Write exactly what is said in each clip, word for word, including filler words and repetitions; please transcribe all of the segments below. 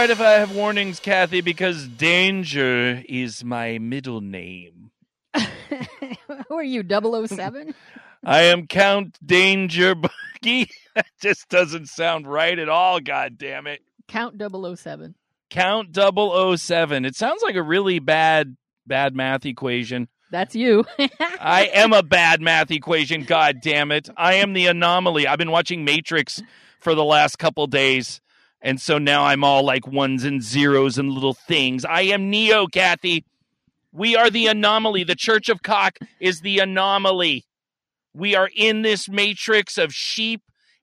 right if I have warnings, Kathy, because Danger is my middle name. Who are you, double oh seven? I am Count Danger Buggy. That just doesn't sound right at all, God damn it. Count double oh seven. Count double oh seven. It sounds like a really bad, bad math equation. That's you. I am a bad math equation, God damn it. I am the anomaly. I've been watching Matrix for the last couple days, and so now I'm all like ones and zeros and little things. I am Neo, Kathy. We are the anomaly. The Church of Cock is the anomaly. We are in this matrix of sheep,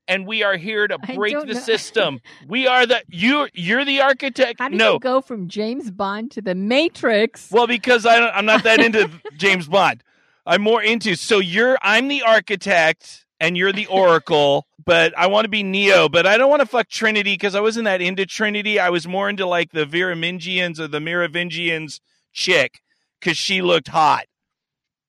and we are here to break the know. system. We are the you. You're the architect. How do no. you go from James Bond to the Matrix? Well, because I don't, I'm not that into James Bond. I'm more into so you're. I'm the architect, and you're the Oracle. But I want to be Neo. But I don't want to fuck Trinity because I wasn't that into Trinity. I was more into like the Viramingians or the Miravingians chick because she looked hot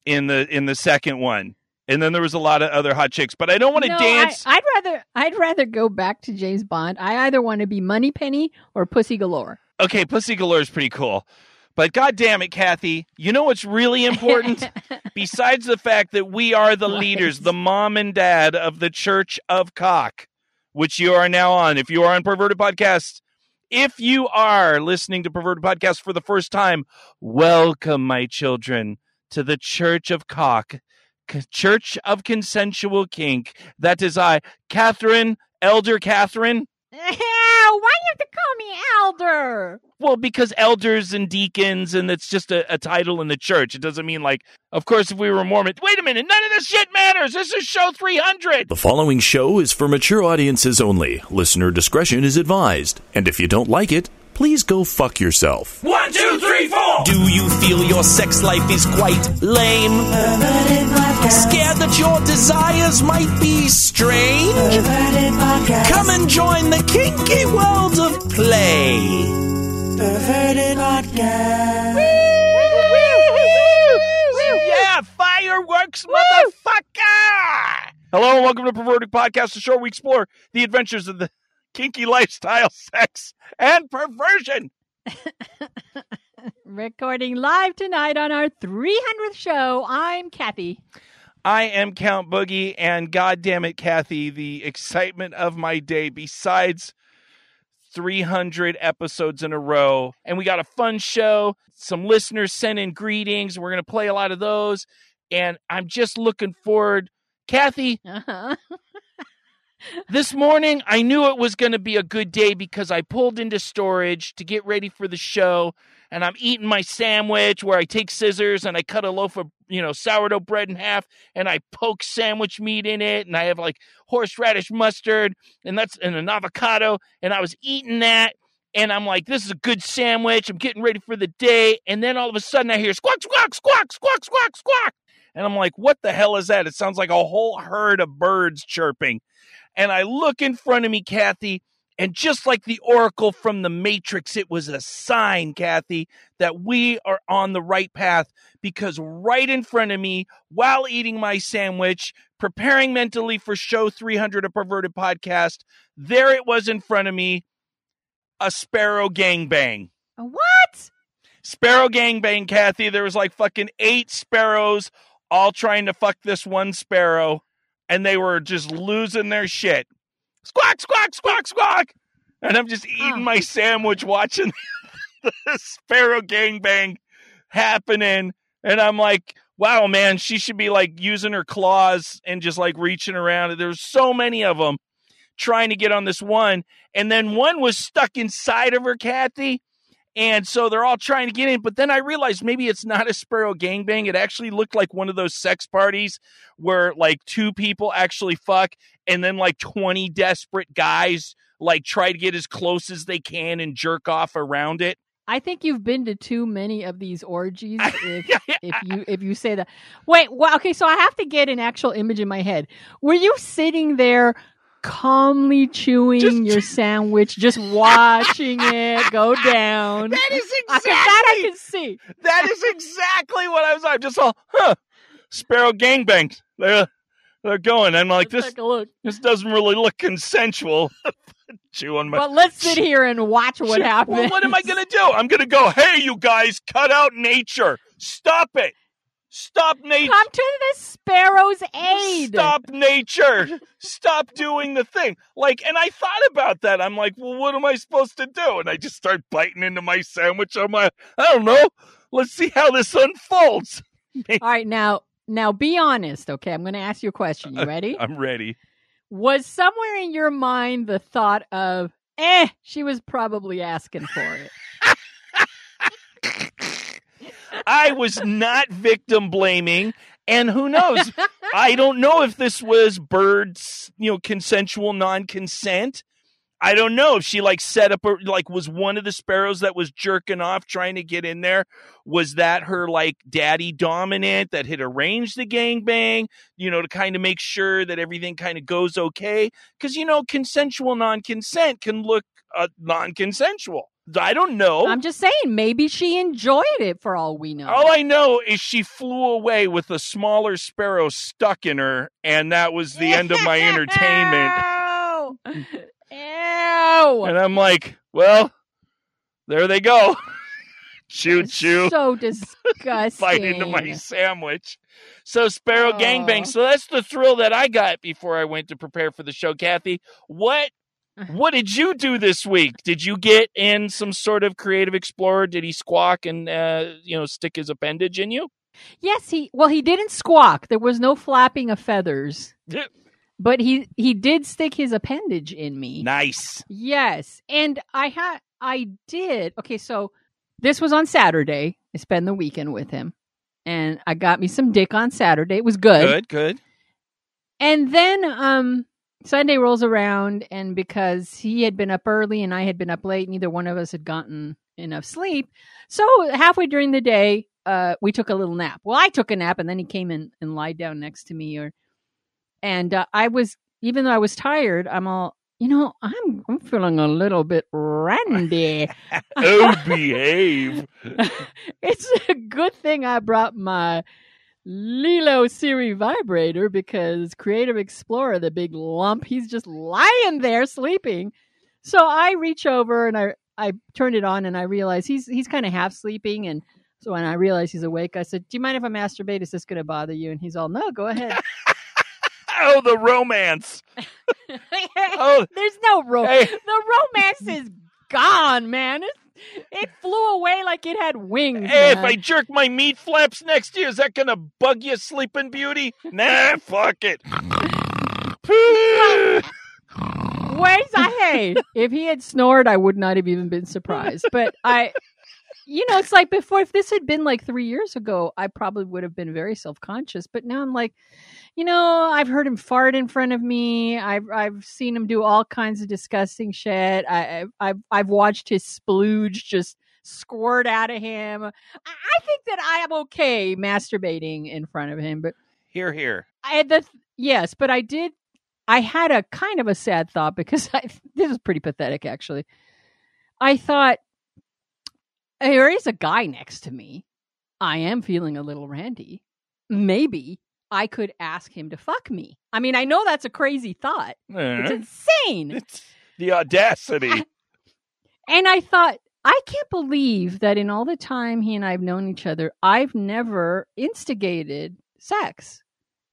in the in the second one. And then there was a lot of other hot chicks, but I don't want to no, dance. I, I'd rather, I'd rather go back to James Bond. I either want to be Moneypenny or Pussy Galore. Okay, Pussy Galore is pretty cool, but goddamn it, Kathy, you know what's really important? Besides the fact that we are the what? leaders, the mom and dad of the Church of Cock, which you are now on. If you are on Perverted Podcast, if you are listening to Perverted Podcast for the first time, welcome, my children, to the Church of Cock. Church of Consensual Kink. That is I, Catherine, Elder Catherine. Ew, why do you have to call me Elder? Well, because elders and deacons, and it's just a, a title in the church. It doesn't mean like, of course, if we were Mormon. Wait a minute, none of this shit matters. This is show three hundred. The following show is for mature audiences only. Listener discretion is advised. And if you don't like it, please go fuck yourself. One, two, three, four! Do you feel your sex life is quite lame? Perverted Podcast. Scared that your desires might be strange? Perverted Podcast. Come and join the kinky world of play. Perverted Podcast. Woo! Woo! Woo! Woo! Yeah, fireworks, Woo! Motherfucker! Hello and welcome to Perverted Podcast, the show where we explore the adventures of the kinky lifestyle, sex, and perversion. Recording live tonight on our three hundredth show. I'm Kathy. I am Count Boogie, and goddamn it, Kathy, the excitement of my day besides three hundred episodes in a row. And we got a fun show. Some listeners sent in greetings. We're going to play a lot of those. And I'm just looking forward. Kathy. Uh-huh. This morning, I knew it was going to be a good day because I pulled into storage to get ready for the show, and I'm eating my sandwich where I take scissors and I cut a loaf of, you know, sourdough bread in half, and I poke sandwich meat in it, and I have like horseradish mustard, and that's and an avocado, and I was eating that, and I'm like, this is a good sandwich. I'm getting ready for the day, and then all of a sudden I hear squawk, squawk, squawk, squawk, squawk, squawk, and I'm like, what the hell is that? It sounds like a whole herd of birds chirping. And I look in front of me, Kathy, and just like the Oracle from the Matrix, it was a sign, Kathy, that we are on the right path because right in front of me, while eating my sandwich, preparing mentally for show three hundred, a Perverted Podcast, there it was in front of me, a sparrow gangbang. What? Sparrow gangbang, Kathy. There was like fucking eight sparrows all trying to fuck this one sparrow. And they were just losing their shit. Squawk, squawk, squawk, squawk. And I'm just eating oh. my sandwich, watching the sparrow gangbang happening. And I'm like, wow, man, she should be like using her claws and just like reaching around. And there's so many of them trying to get on this one. And then one was stuck inside of her, Kathy. And so they're all trying to get in. But then I realized maybe it's not a sparrow gangbang. It actually looked like one of those sex parties where like two people actually fuck and then like twenty desperate guys like try to get as close as they can and jerk off around it. I think you've been to too many of these orgies if, yeah. if you if you say that. Wait, well, okay, so I have to get an actual image in my head. Were you sitting there calmly chewing just, your sandwich, just watching it go down? That is exactly I, that I can see. That is exactly what I was. I just all, huh? Sparrow gangbangs. They're they're going. I'm like Let's this. This doesn't really look consensual. chew on my... But let's sit here and watch what happens. Well, what am I going to do? I'm going to go, hey, you guys, cut out nature. Stop it. Stop nature. Come to the sparrow's aid. Stop nature. Stop doing the thing. Like, and I thought about that. I'm like, well, what am I supposed to do? And I just start biting into my sandwich. I'm like, I don't know. Let's see how this unfolds. All right, now, now be honest, okay? I'm going to ask you a question. You ready? I'm ready. Was somewhere in your mind the thought of, eh, she was probably asking for it? I was not victim blaming, and who knows? I don't know if this was birds, you know, consensual non-consent. I don't know if she like set up, a, like was one of the sparrows that was jerking off trying to get in there. Was that her like daddy dominant that had arranged the gangbang, you know, to kind of make sure that everything kind of goes okay? Because, you know, consensual non-consent can look uh, non-consensual. I don't know. I'm just saying, maybe she enjoyed it for all we know. All I know is she flew away with a smaller sparrow stuck in her, and that was the end of my entertainment. Ew. And I'm like, well, there they go. Choo choo. So disgusting. Bite into my sandwich. So sparrow oh. gangbang. So that's the thrill that I got before I went to prepare for the show. Kathy, what what did you do this week? Did you get in some sort of creative explorer? Did he squawk and uh, you know, stick his appendage in you? Yes, he well he didn't squawk. There was no flapping of feathers. Yeah. But he, he did stick his appendage in me. Nice. Yes. And I had, I did. Okay. So this was on Saturday. I spent the weekend with him and I got me some dick on Saturday. It was good. Good, good. And then, um, Sunday rolls around, and because he had been up early and I had been up late, neither one of us had gotten enough sleep. So halfway during the day, uh, we took a little nap. Well, I took a nap, and then he came in and lied down next to me or, And uh, I was, even though I was tired, I'm all, you know, I'm I'm feeling a little bit randy. Oh, behave. It's a good thing I brought my Lilo Siri vibrator, because Creative Explorer, the big lump, he's just lying there sleeping. So I reach over and I, I turned it on, and I realize he's, he's kind of half sleeping. And so when I realize he's awake, I said, do you mind if I masturbate? Is this going to bother you? And he's all, no, go ahead. Oh, the romance. Oh. There's no romance. Hey. The romance is gone, man. It, it flew away like it had wings. Hey, man. If I jerk my meat flaps next to you, is that going to bug you, Sleeping Beauty? Nah, fuck it. Wait, I hate. If he had snored, I would not have even been surprised. But I, you know, it's like before, if this had been like three years ago, I probably would have been very self-conscious. But now I'm like, you know, I've heard him fart in front of me. I've I've seen him do all kinds of disgusting shit. I, I've I've watched his splooge just squirt out of him. I, I think that I am okay masturbating in front of him. But here, here, I had the yes, but I did. I had a kind of a sad thought, because I, this is pretty pathetic, actually. I thought, there is a guy next to me. I am feeling a little randy. Maybe I could ask him to fuck me. I mean, I know that's a crazy thought. Uh, it's insane. It's the audacity. I, and I thought, I can't believe that in all the time he and I have known each other, I've never instigated sex,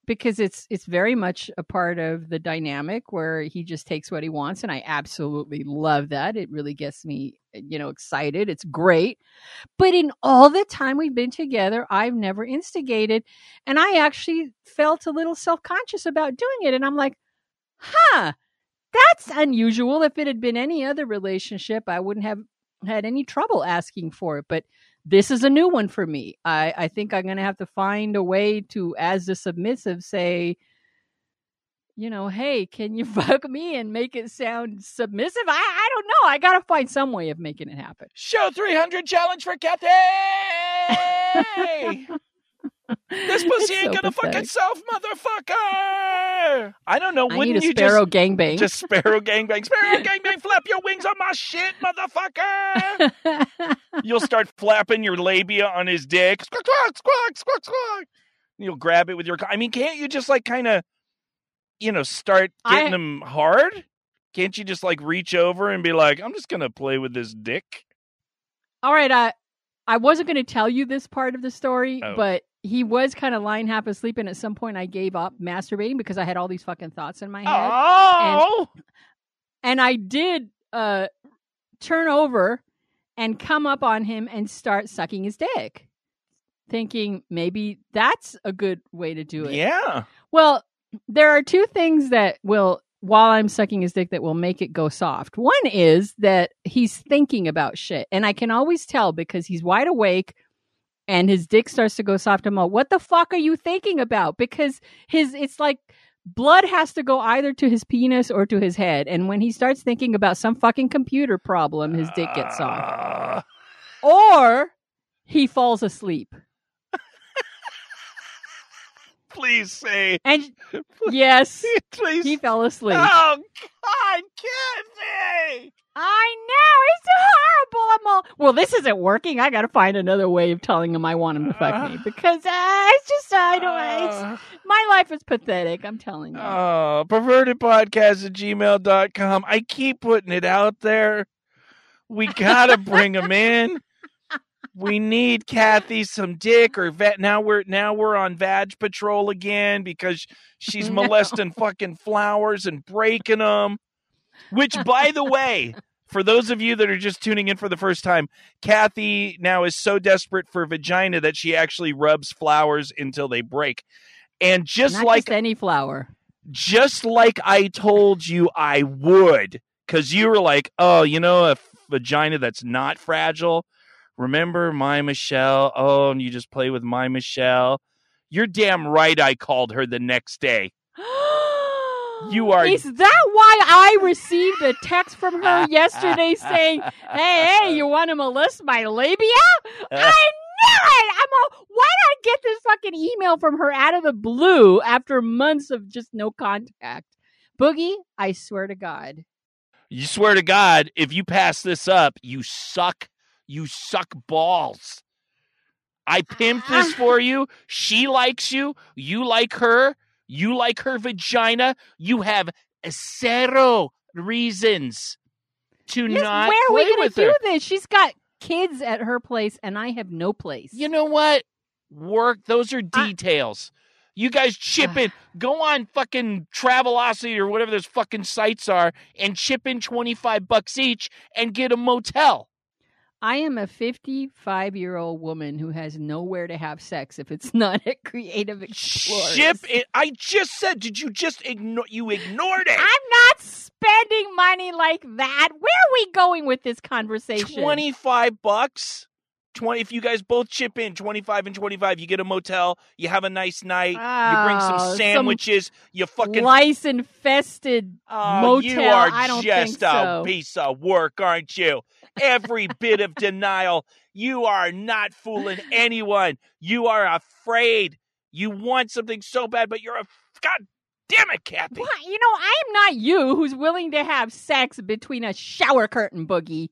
because it's it's very much a part of the dynamic where he just takes what he wants. And I absolutely love that. It really gets me, you know, excited. It's great. But in all the time we've been together, I've never instigated. And I actually felt a little self-conscious about doing it. And I'm like, huh, that's unusual. If it had been any other relationship, I wouldn't have had any trouble asking for it. But this is a new one for me. I, I think I'm going to have to find a way to, as the submissive, say, you know, hey, can you fuck me, and make it sound submissive? I, I don't know. I got to find some way of making it happen. Show three hundred challenge for Kathy! This pussy ain't so going to fuck itself, motherfucker! I don't know. I Wouldn't need a you sparrow just, gangbang. Just sparrow gangbang. Sparrow gangbang, flap your wings on my shit, motherfucker! You'll start flapping your labia on his dick. Squawk, squawk, squawk, squawk, squawk. You'll grab it with your... I mean, can't you just like kind of, you know, start getting I, them hard? Can't you just like reach over and be like, I'm just going to play with this dick? All right. I, I wasn't going to tell you this part of the story, oh. but he was kind of lying half asleep. And at some point I gave up masturbating because I had all these fucking thoughts in my head. Oh! And, and I did uh, turn over and come up on him and start sucking his dick, thinking maybe that's a good way to do it. Yeah. Well, there are two things that will, while I'm sucking his dick, that will make it go soft. One is that he's thinking about shit. And I can always tell because he's wide awake and his dick starts to go soft. I'm like, what the fuck are you thinking about? Because his, it's like blood has to go either to his penis or to his head. And when he starts thinking about some fucking computer problem, his dick gets soft. Uh... Or he falls asleep. Please say. And please, yes, please. He fell asleep. Oh, God, get me. I know. It's horrible. I'm all, well, this isn't working. I got to find another way of telling him I want him to fuck uh, me. Because uh, it's just, I don't uh, it's, my life is pathetic. I'm telling you. Oh, perverted podcast at gmail dot com. I keep putting it out there. We got to bring him in. We need Kathy some dick or vet. Now we're now we're on vag patrol again because she's no. molesting fucking flowers and breaking them. Which, by the way, for those of you that are just tuning in for the first time, Kathy now is so desperate for vagina that she actually rubs flowers until they break. And just Not like just any flower, just like I told you I would, because you were like, oh, you know, a vagina that's not fragile. Remember my Michelle? Oh, and you just play with my Michelle. You're damn right I called her the next day. You are. Is that why I received a text from her yesterday saying, hey, hey, you want to molest my labia? I knew it! I'm all, why did I get this fucking email from her out of the blue after months of just no contact? Boogie, I swear to God. You swear to God, if you pass this up, you suck. You suck balls. I pimped this for you. She likes you. You like her. You like her vagina. You have zero reasons to yes, not play with her. Where are we going to do this? She's got kids at her place, and I have no place. You know what? Work. Those are details. I- You guys chip in. Go on fucking Travelocity or whatever those fucking sites are and chip in twenty-five bucks each and get a motel. I am a fifty-five-year-old woman who has nowhere to have sex if it's not at Creative Explorers. Ship it. I just said, did you just ignore? You ignored it. I'm not spending money like that. Where are we going with this conversation? twenty-five bucks. twenty If you guys both chip in, twenty-five and twenty-five, you get a motel, you have a nice night, oh, you bring some sandwiches, some you fucking... lice-infested oh, motel, you are I don't just think so. A piece of work, aren't you? Every bit of denial. You are not fooling anyone. You are afraid. You want something so bad, but you're a... God damn it, Kathy. What? You know, I am not you who's willing to have sex between a shower curtain, Boogie.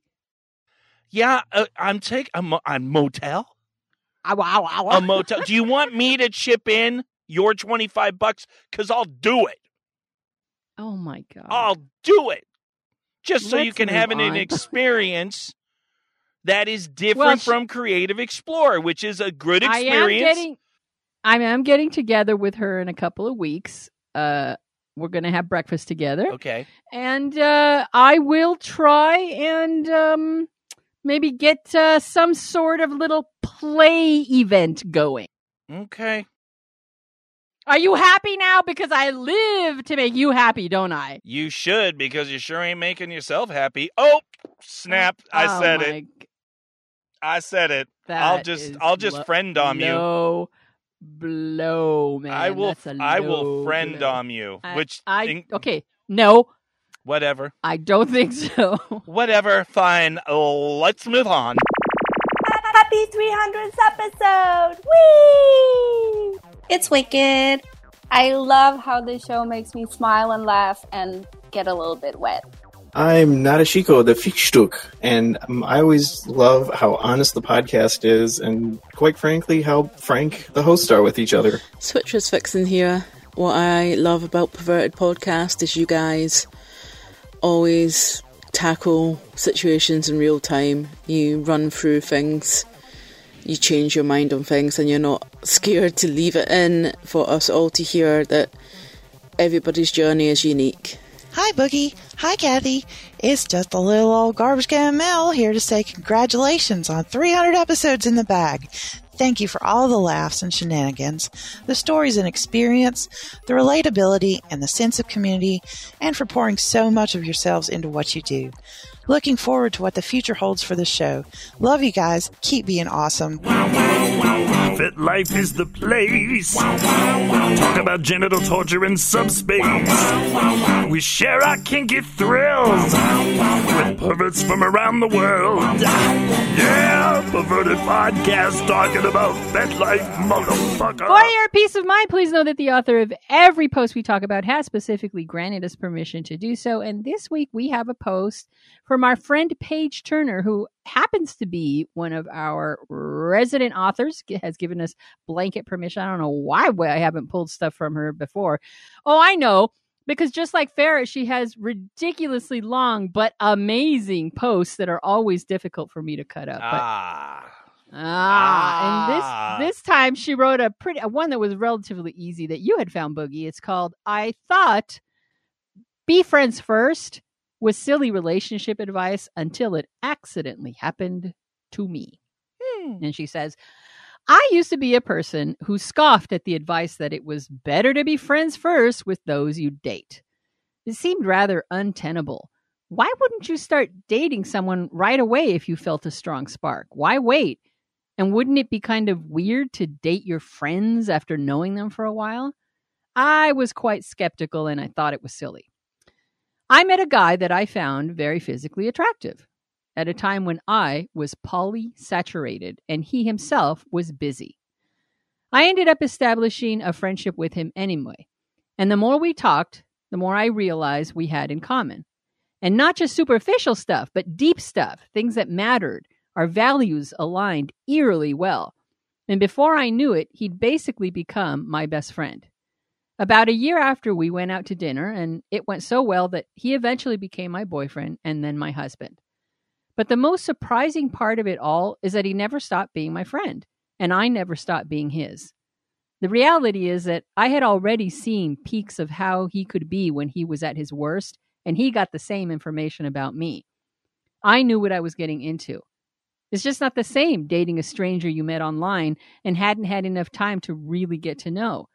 Yeah, uh, I'm taking a mo- motel. Ow, ow, ow, ow. A motel. Do you want me to chip in your twenty-five bucks? Because I'll do it. Oh, my God. I'll do it. Just so Let's you can have an, an experience that is different well, she, from Creative Explorer, which is a good experience. I am getting, I am getting together with her in a couple of weeks. Uh, we're going to have breakfast together. Okay. And uh, I will try and... Um, Maybe get uh, some sort of little play event going. Okay. Are you happy now? Because I live to make you happy, don't I? You should, because you sure ain't making yourself happy. Oh, snap. I oh said it. G- I said it. That I'll just I'll just lo- friend dom you. No blow, man. I will That's a I will friend dom you. I, which I in- Okay. No. Whatever. I don't think so. Whatever. Fine. Let's move on. Happy three hundredth episode. Whee! It's wicked. I love how this show makes me smile and laugh and get a little bit wet. I'm Narashiko, the Fickstück, and I always love how honest the podcast is and, quite frankly, how frank the hosts are with each other. Switchers Fixin' here. What I love about Perverted Podcast is you guys... always tackle situations in real time. You run through things, you change your mind on things, and you're not scared to leave it in for us all to hear that everybody's journey is unique. Hi, Boogie. Hi, Kathy. It's just a little old garbage can Mel here to say congratulations on three hundred episodes in the bag. Thank you for all the laughs and shenanigans, the stories and experience, the relatability and the sense of community, and for pouring so much of yourselves into what you do. Looking forward to what the future holds for the show. Love you guys. Keep being awesome. FetLife is the place. Talk about genital torture in subspace. We share our kinky thrills with perverts from around the world. Yeah, Perverted Podcast talking about FetLife, motherfucker. For your peace of mind, please know that the author of every post we talk about has specifically granted us permission to do so. And this week we have a post from our friend Paige Turner, who happens to be one of our resident authors, has given us blanket permission. I don't know why I haven't pulled stuff from her before. Oh, I know, because just like Ferret, she has ridiculously long but amazing posts that are always difficult for me to cut up. But, ah. Ah, ah. And this, this time she wrote a pretty a one that was relatively easy that you had found, Boogie. It's called, I Thought, Be Friends First, with silly relationship advice until it accidentally happened to me. Hmm. And she says, I used to be a person who scoffed at the advice that it was better to be friends first with those you date. It seemed rather untenable. Why wouldn't you start dating someone right away if you felt a strong spark? Why wait? And wouldn't it be kind of weird to date your friends after knowing them for a while? I was quite skeptical and I thought it was silly. I met a guy that I found very physically attractive at a time when I was polysaturated and he himself was busy. I ended up establishing a friendship with him anyway. And the more we talked, the more I realized we had in common. And not just superficial stuff, but deep stuff, things that mattered. Our values aligned eerily well. And before I knew it, he'd basically become my best friend. About a year after, we went out to dinner, and it went so well that he eventually became my boyfriend and then my husband. But the most surprising part of it all is that he never stopped being my friend, and I never stopped being his. The reality is that I had already seen peaks of how he could be when he was at his worst, and he got the same information about me. I knew what I was getting into. It's just not the same dating a stranger you met online and hadn't had enough time to really get to know.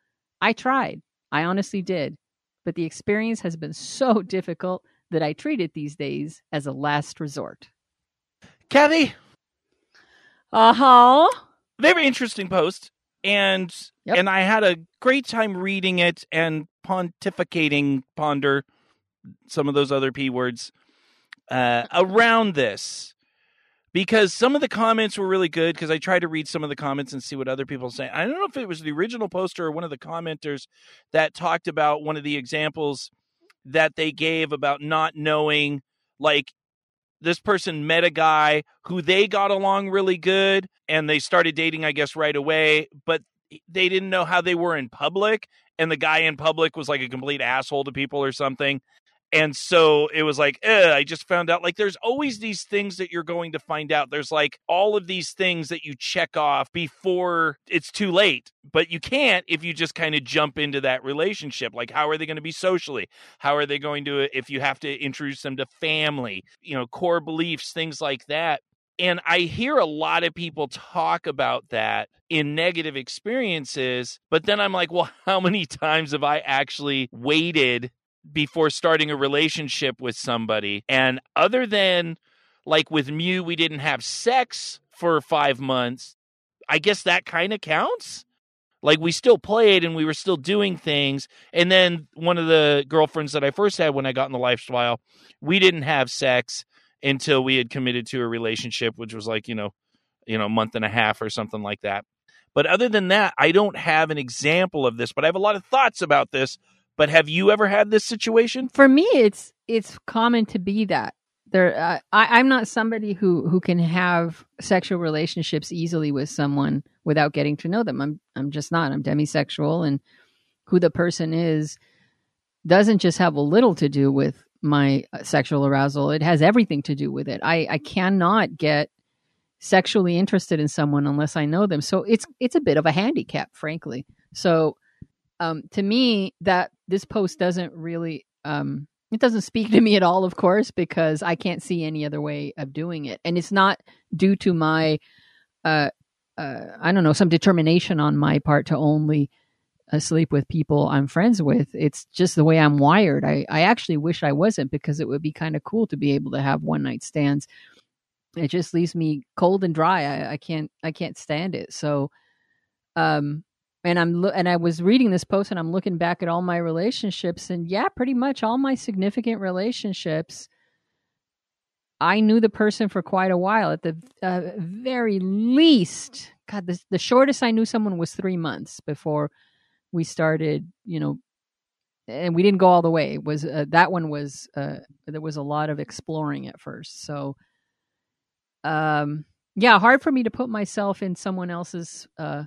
I tried. I honestly did, but the experience has been so difficult that I treat it these days as a last resort. Kathy? Uh-huh. Very interesting post, and yep. and I had a great time reading it and pontificating, ponder, some of those other P words uh, around this, because some of the comments were really good, because I try to read some of the comments and see what other people say. I don't know if it was the original poster or one of the commenters that talked about one of the examples that they gave about not knowing, like, this person met a guy who they got along really good and they started dating, I guess, right away, but they didn't know how they were in public. And the guy in public was like a complete asshole to people or something. And so it was like, eh, I just found out, like, there's always these things that you're going to find out. There's like all of these things that you check off before it's too late, but you can't if you just kind of jump into that relationship. Like, how are they going to be socially? How are they going to, if you have to introduce them to family, you know, core beliefs, things like that. And I hear a lot of people talk about that in negative experiences, but then I'm like, well, how many times have I actually waited before starting a relationship with somebody? And other than, like, with Mew, we didn't have sex for five months. I guess that kind of counts. Like, we still played and we were still doing things. And then one of the girlfriends that I first had when I got in the lifestyle, we didn't have sex until we had committed to a relationship, which was like, you know, you know, a month and a half or something like that. But other than that, I don't have an example of this, but I have a lot of thoughts about this. But have you ever had this situation? For me, it's it's common to be that. There, uh, I, I'm not somebody who, who can have sexual relationships easily with someone without getting to know them. I'm I'm just not. I'm demisexual, and who the person is doesn't just have a little to do with my sexual arousal. It has everything to do with it. I, I cannot get sexually interested in someone unless I know them. So it's it's a bit of a handicap, frankly. So um, to me, that this post doesn't really, um, it doesn't speak to me at all, of course, because I can't see any other way of doing it. And it's not due to my, uh, uh, I don't know, some determination on my part to only sleep with people I'm friends with. It's just the way I'm wired. I, I actually wish I wasn't, because it would be kind of cool to be able to have one night stands. It just leaves me cold and dry. I, I can't, I can't stand it. So, um, and I'm, lo- and I was reading this post and I'm looking back at all my relationships, and yeah, pretty much all my significant relationships, I knew the person for quite a while. At the uh, very least, God, the, the shortest I knew someone was three months before we started, you know, and we didn't go all the way. It was, uh, that one was, uh, there was a lot of exploring at first. So, um, yeah, hard for me to put myself in someone else's, uh,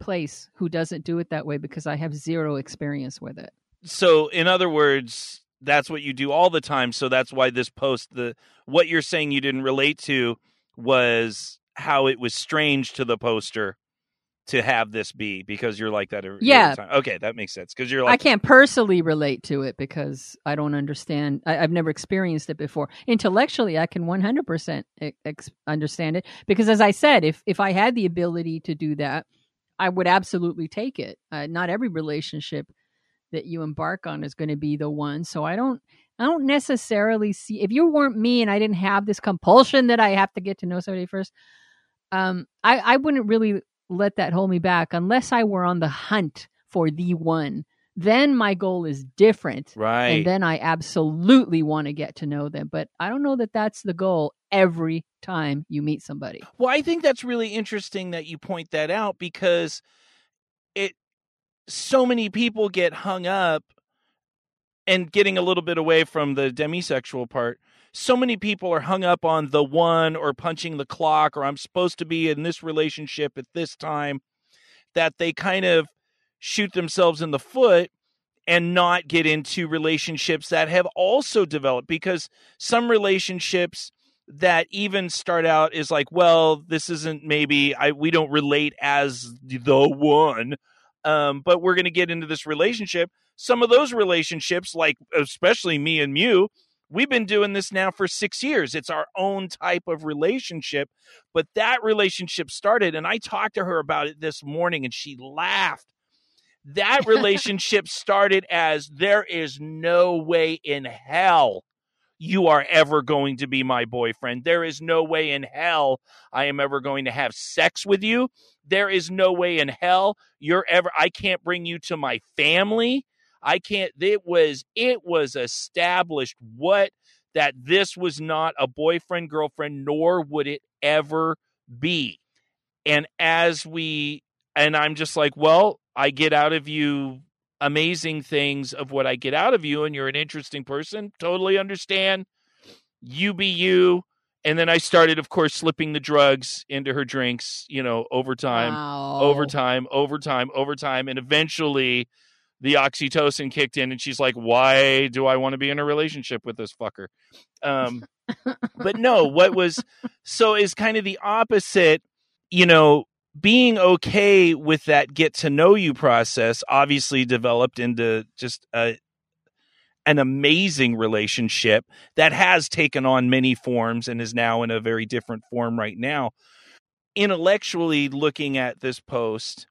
place who doesn't do it that way, because I have zero experience with it. So in other words, that's what you do all the time. So that's why this post, the, what you're saying you didn't relate to was how it was strange to the poster to have this be, because you're like that every, yeah. every time. Okay, that makes sense. Because you're like, I can't personally relate to it because I don't understand. I, I've never experienced it before. Intellectually, I can one hundred percent ex- understand it, because as I said, if if I had the ability to do that, I would absolutely take it. Uh, not every relationship that you embark on is going to be the one. So I don't I don't necessarily see, if you weren't me and I didn't have this compulsion that I have to get to know somebody first, um, I, I wouldn't really let that hold me back, unless I were on the hunt for the one. Then my goal is different. Right. And then I absolutely want to get to know them. But I don't know that that's the goal every time you meet somebody. Well, I think that's really interesting that you point that out, because it, so many people get hung up, and getting a little bit away from the demisexual part, so many people are hung up on the one, or punching the clock, or I'm supposed to be in this relationship at this time, that they kind of shoot themselves in the foot and not get into relationships that have also developed. Because some relationships that even start out is like, well, this isn't maybe, I we don't relate as the one, um, but we're going to get into this relationship. Some of those relationships, like especially me and Mew, we've been doing this now for six years. It's our own type of relationship, but that relationship started, and I talked to her about it this morning, and she laughed. That relationship started as, there is no way in hell you are ever going to be my boyfriend. There is no way in hell I am ever going to have sex with you. There is no way in hell you're ever, I can't bring you to my family. I can't, it was, it was established what, that this was not a boyfriend, girlfriend, nor would it ever be. And as we, and I'm just like, well, I get out of you amazing things of what I get out of you. And you're an interesting person. Totally understand. You be you. And then I started, of course, slipping the drugs into her drinks, you know, over time, wow. over time, over time, over time. And eventually the oxytocin kicked in, and she's like, why do I want to be in a relationship with this fucker? Um, but no, what was, so is kind of the opposite, you know, being okay with that get to know you process, obviously developed into just a, an amazing relationship that has taken on many forms and is now in a very different form right now. Intellectually looking at this post,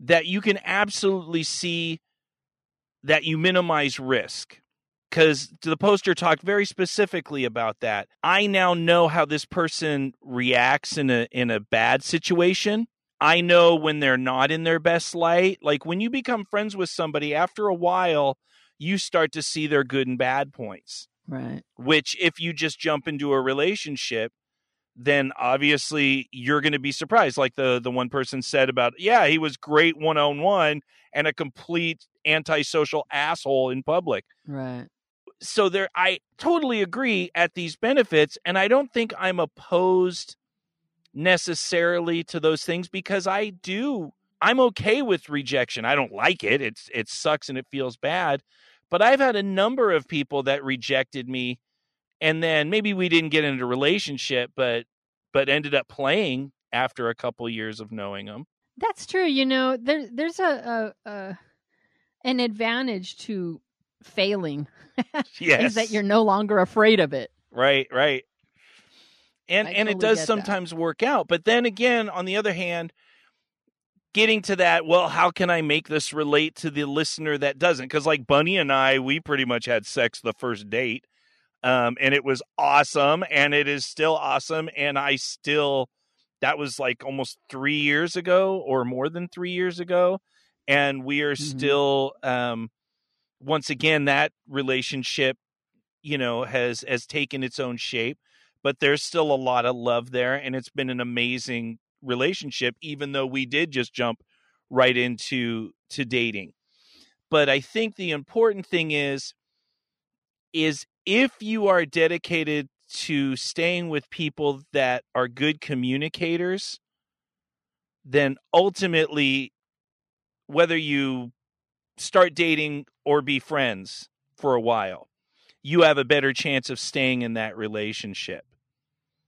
that you can absolutely see that you minimize risk, because the poster talked very specifically about that. I now know how this person reacts in a in a bad situation. I know when they're not in their best light. Like when you become friends with somebody, after a while, you start to see their good and bad points. Right. Which if you just jump into a relationship, then obviously you're going to be surprised. Like the, the one person said about, yeah, he was great one-on-one and a complete antisocial asshole in public. Right. So there, I totally agree at these benefits. And I don't think I'm opposed necessarily to those things, because I do, I'm okay with rejection. I don't like it. It's, it sucks and it feels bad, But I've had a number of people that rejected me, and then maybe we didn't get into a relationship, but but ended up playing after a couple years of knowing them. That's true. You know, there, there's a, a, a an advantage to failing. Yes. Is that you're no longer afraid of it. Right, right. And I and totally it does sometimes that. work out. But then again, on the other hand, getting to that, well, how can I make this relate to the listener that doesn't? Because like Bunny and I, we pretty much had sex the first date. Um, and it was awesome. And it is still awesome. And I still... That was like almost three years ago or more than three years ago. And we are mm-hmm. still, um, once again, that relationship, you know, has, has taken its own shape, but there's still a lot of love there. And it's been an amazing relationship, even though we did just jump right into to dating. But I think the important thing is, is if you are dedicated to staying with people that are good communicators, then ultimately, whether you start dating or be friends for a while, you have a better chance of staying in that relationship.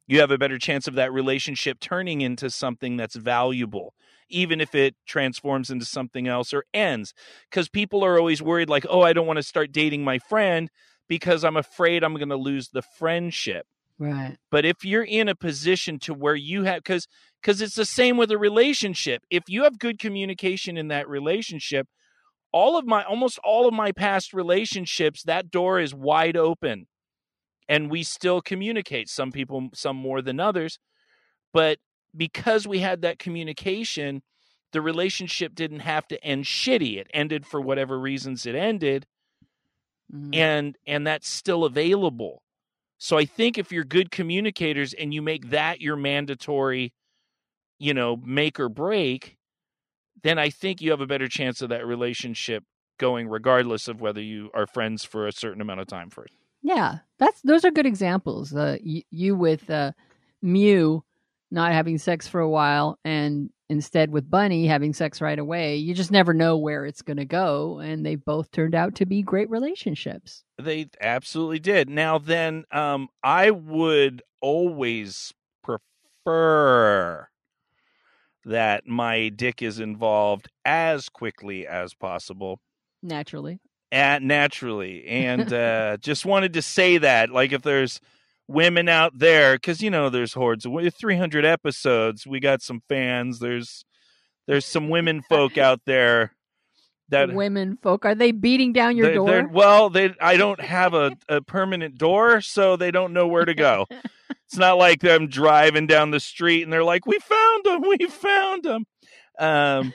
You have a better chance of that relationship turning into something that's valuable, even if it transforms into something else or ends. Because people are always worried like, oh, I don't want to start dating my friend because I'm afraid I'm going to lose the friendship. Right. But if you're in a position to where you have, because because it's the same with a relationship. If you have good communication in that relationship, all of my, almost all of my past relationships, that door is wide open and we still communicate. Some people, some more than others, but because we had that communication, the relationship didn't have to end shitty. It ended for whatever reasons it ended. Mm-hmm. And and that's still available. So I think if you're good communicators and you make that your mandatory, you know, make or break, then I think you have a better chance of that relationship going regardless of whether you are friends for a certain amount of time first. Yeah, that's those are good examples. Uh, you, you with uh, Mew not having sex for a while and instead with Bunny having sex right away. You just never know where it's going to go. And they both turned out to be great relationships. They absolutely did. Now then, um, I would always prefer that my dick is involved as quickly as possible. Naturally. At, naturally. And uh, just wanted to say that, like, if there's women out there, because you know there's hordes of three hundred episodes, we got some fans, there's there's some women folk out there that women folk are they beating down your they, door well they I don't have a, a permanent door, so they don't know where to go. It's not like them driving down the street and they're like, we found them, we found them. Um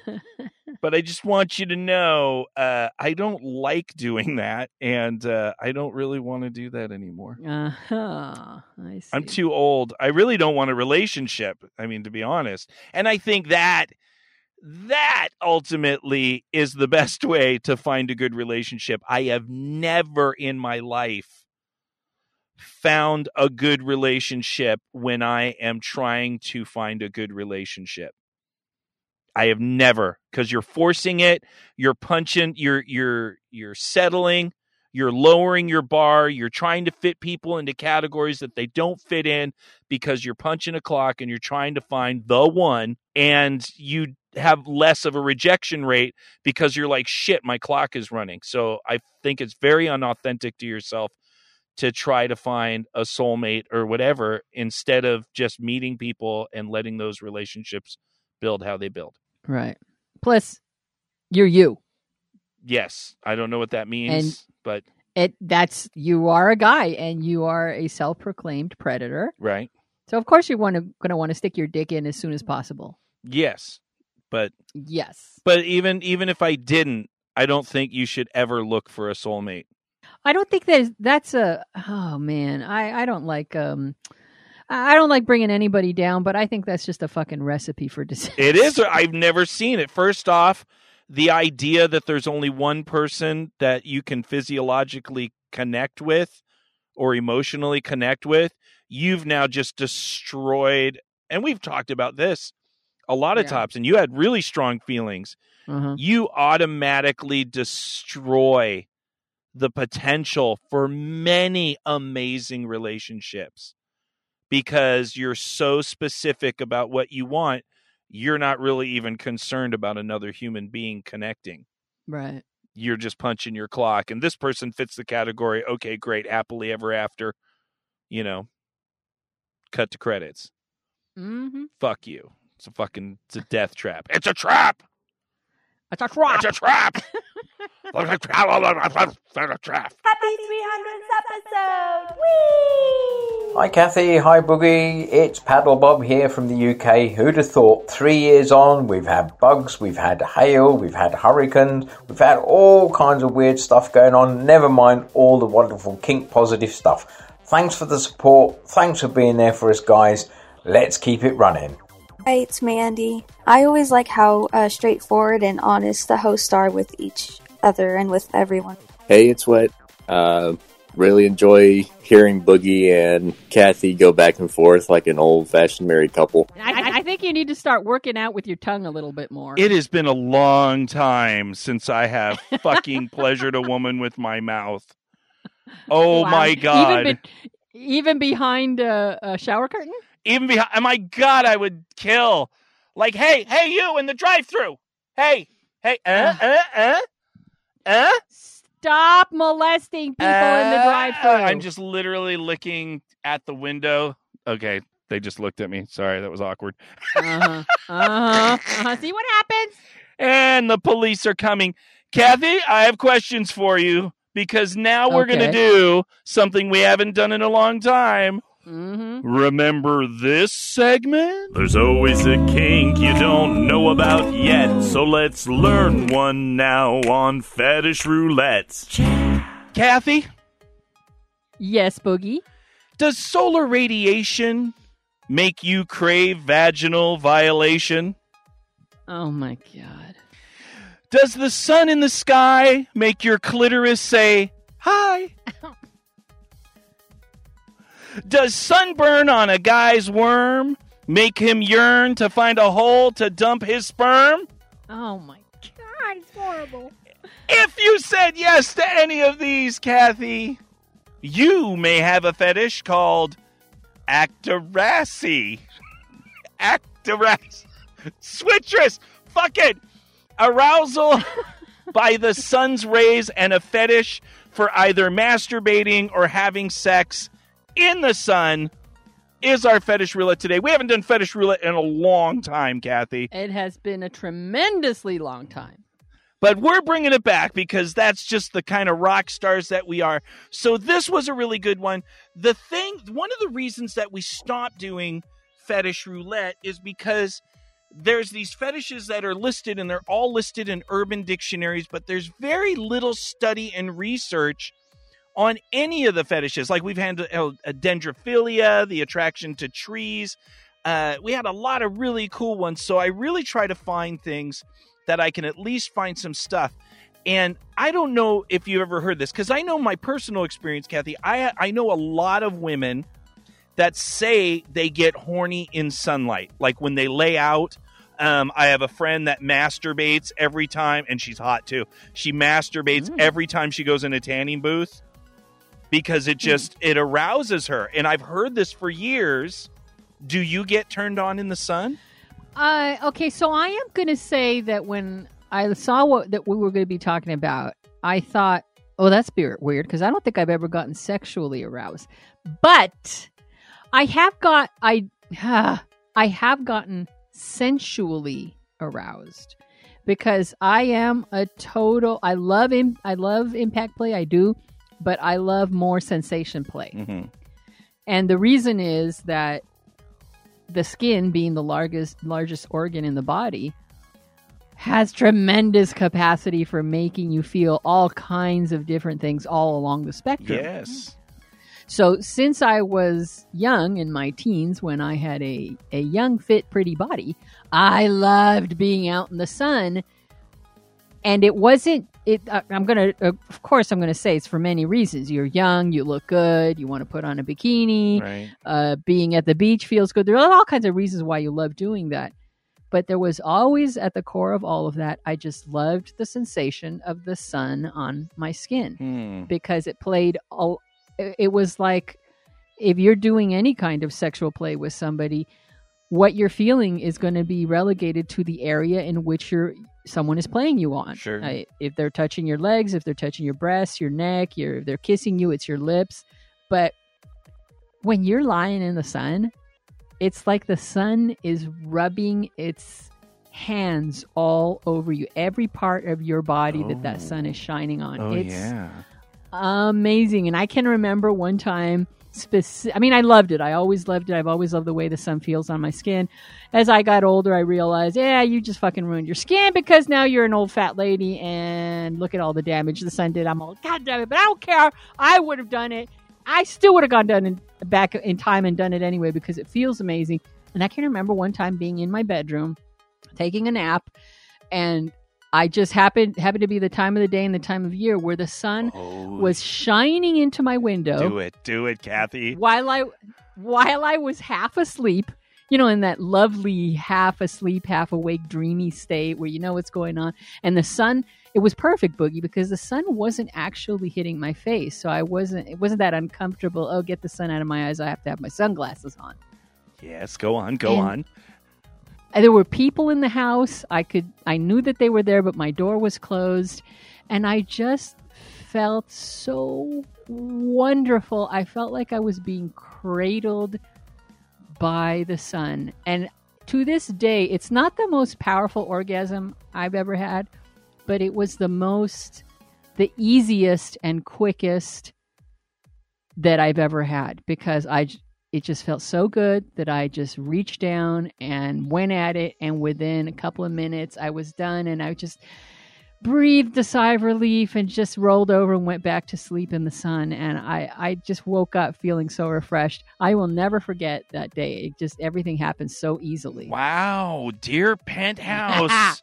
but I just want you to know uh I don't like doing that, and uh I don't really want to do that anymore. Uh-huh. I see. I'm too old. I really don't want a relationship, I mean, to be honest. And I think that that ultimately is the best way to find a good relationship. I have never in my life found a good relationship when I am trying to find a good relationship. I have never, because you're forcing it, you're punching, you're you're you're settling, you're lowering your bar, you're trying to fit people into categories that they don't fit in because you're punching a clock and you're trying to find the one, and you have less of a rejection rate because you're like, shit, my clock is running. So I think it's very unauthentic to yourself to try to find a soulmate or whatever instead of just meeting people and letting those relationships build how they build. Right. Plus, you're you. Yes. I don't know what that means, and but it that's you are a guy and you are a self-proclaimed predator. Right. So of course you're want to going to want to stick your dick in as soon as possible. Yes. But yes. But even even if I didn't, I don't think you should ever look for a soulmate. I don't think that is, that's a oh man, I I don't like um I don't like bringing anybody down, but I think that's just a fucking recipe for disaster. It is. I've never seen it. First off, the idea that there's only one person that you can physiologically connect with or emotionally connect with, you've now just destroyed. And we've talked about this a lot of yeah. times, and you had really strong feelings. Mm-hmm. You automatically destroy the potential for many amazing relationships because you're so specific about what you want. You're not really even concerned about another human being connecting. Right. You're just punching your clock and this person fits the category. Okay, great. Happily ever after, you know, cut to credits. Mm-hmm. Fuck you. It's a fucking, it's a death trap. It's a trap. It's a trap. It's a trap. Happy three hundredth episode. Whee! Hi, Kathy. Hi, Boogie. It's Paddle Bob here from the U K. Who'd have thought three years on, we've had bugs, we've had hail, we've had hurricanes, we've had all kinds of weird stuff going on, never mind all the wonderful kink positive stuff. Thanks for the support. Thanks for being there for us, guys. Let's keep it running. Hi, it's Mandy. I always like how uh, straightforward and honest the hosts are with each other and with everyone. Hey, it's Wet. Uh, really enjoy hearing Boogie and Kathy go back and forth like an old-fashioned married couple. I, I think you need to start working out with your tongue a little bit more. It has been a long time since I have fucking pleasured a woman with my mouth. Oh, wow. My God. Even, be- even behind a, a shower curtain? Even behind, oh my God, I would kill. Like, hey, hey, you in the drive-thru. Hey, hey, uh, uh, uh, uh. Stop molesting people uh, in the drive-thru. I'm just literally licking at the window. Okay, they just looked at me. Sorry, that was awkward. uh-huh, uh-huh, uh-huh. See what happens? And the police are coming. Kathy, I have questions for you because now we're okay. going to do something we haven't done in a long time. Mm-hmm. Remember this segment? There's always a kink you don't know about yet, so let's learn one now on Fetish Roulette. Kathy? Yes, Boogie? Does solar radiation make you crave vaginal violation? Oh my God. Does the sun in the sky make your clitoris say, hi? Does sunburn on a guy's worm make him yearn to find a hole to dump his sperm? Oh, my God, it's horrible. If you said yes to any of these, Kathy, you may have a fetish called actorassi. Actorassi. Switchers. Fuck it. Arousal by the sun's rays and a fetish for either masturbating or having sex in the sun is our Fetish Roulette today. We haven't done Fetish Roulette in a long time, Kathy. It has been a tremendously long time. But we're bringing it back because that's just the kind of rock stars that we are. So this was a really good one. The thing, one of the reasons that we stopped doing Fetish Roulette is because there's these fetishes that are listed and they're all listed in urban dictionaries, but there's very little study and research on any of the fetishes. Like we've had a, a dendrophilia, the attraction to trees. Uh, we had a lot of really cool ones. So I really try to find things that I can at least find some stuff. And I don't know if you've ever heard this, because I know my personal experience, Kathy. I I know a lot of women that say they get horny in sunlight. Like when they lay out. Um, I have a friend that masturbates every time, and she's hot too. She masturbates mm. every time she goes in a tanning booth. Because it just, it arouses her. And I've heard this for years. Do you get turned on in the sun? Uh, okay, so I am going to say that when I saw what that we were going to be talking about, I thought, oh, that's weird, because I don't think I've ever gotten sexually aroused. But I have got, I, uh, I have gotten sensually aroused. Because I am a total, I love, in, I love impact play, I do. But I love more sensation play. Mm-hmm. And the reason is that the skin, being the largest largest organ in the body, has tremendous capacity for making you feel all kinds of different things all along the spectrum. Yes. So since I was young, in my teens, when I had a, a young, fit, pretty body, I loved being out in the sun. And it wasn't, it, I'm going to, of course, I'm going to say it's for many reasons. You're young, you look good, you want to put on a bikini, right. uh, being at the beach feels good. There are all kinds of reasons why you love doing that. But there was always at the core of all of that, I just loved the sensation of the sun on my skin hmm. because it played all. It was like if you're doing any kind of sexual play with somebody, what you're feeling is going to be relegated to the area in which you're someone is playing you on. Sure. Uh, if they're touching your legs, if they're touching your breasts, your neck, your, if they're kissing you, it's your lips. But when you're lying in the sun, it's like the sun is rubbing its hands all over you. Every part of your body oh. that that sun is shining on. Oh, it's yeah. amazing. And I can remember one time, speci- I mean, I loved it. I always loved it. I've always loved the way the sun feels on my skin. As I got older, I realized, yeah, you just fucking ruined your skin because now you're an old fat lady and look at all the damage the sun did. I'm all, God damn it, but I don't care. I would have done it. I still would have gone done in, back in time and done it anyway because it feels amazing. And I can remember one time being in my bedroom, taking a nap, and I just happened happened to be the time of the day and the time of year where the sun oh. was shining into my window. Do it, do it, Kathy. While I while I was half asleep, you know, in that lovely half asleep, half awake, dreamy state where you know what's going on, and the sun. It was perfect, Boogie, because the sun wasn't actually hitting my face. So I wasn't, it wasn't that uncomfortable. Oh, get the sun out of my eyes. I have to have my sunglasses on. Yes, go on, go and on. There were people in the house. I could, I knew that they were there, but my door was closed. And I just felt so wonderful. I felt like I was being cradled by the sun. And to this day, it's not the most powerful orgasm I've ever had. But it was the most, the easiest and quickest that I've ever had because I, it just felt so good that I just reached down and went at it. And within a couple of minutes, I was done. And I just breathed a sigh of relief and just rolled over and went back to sleep in the sun. And I, I just woke up feeling so refreshed. I will never forget that day. It just, everything happened so easily. Wow. Dear Penthouse.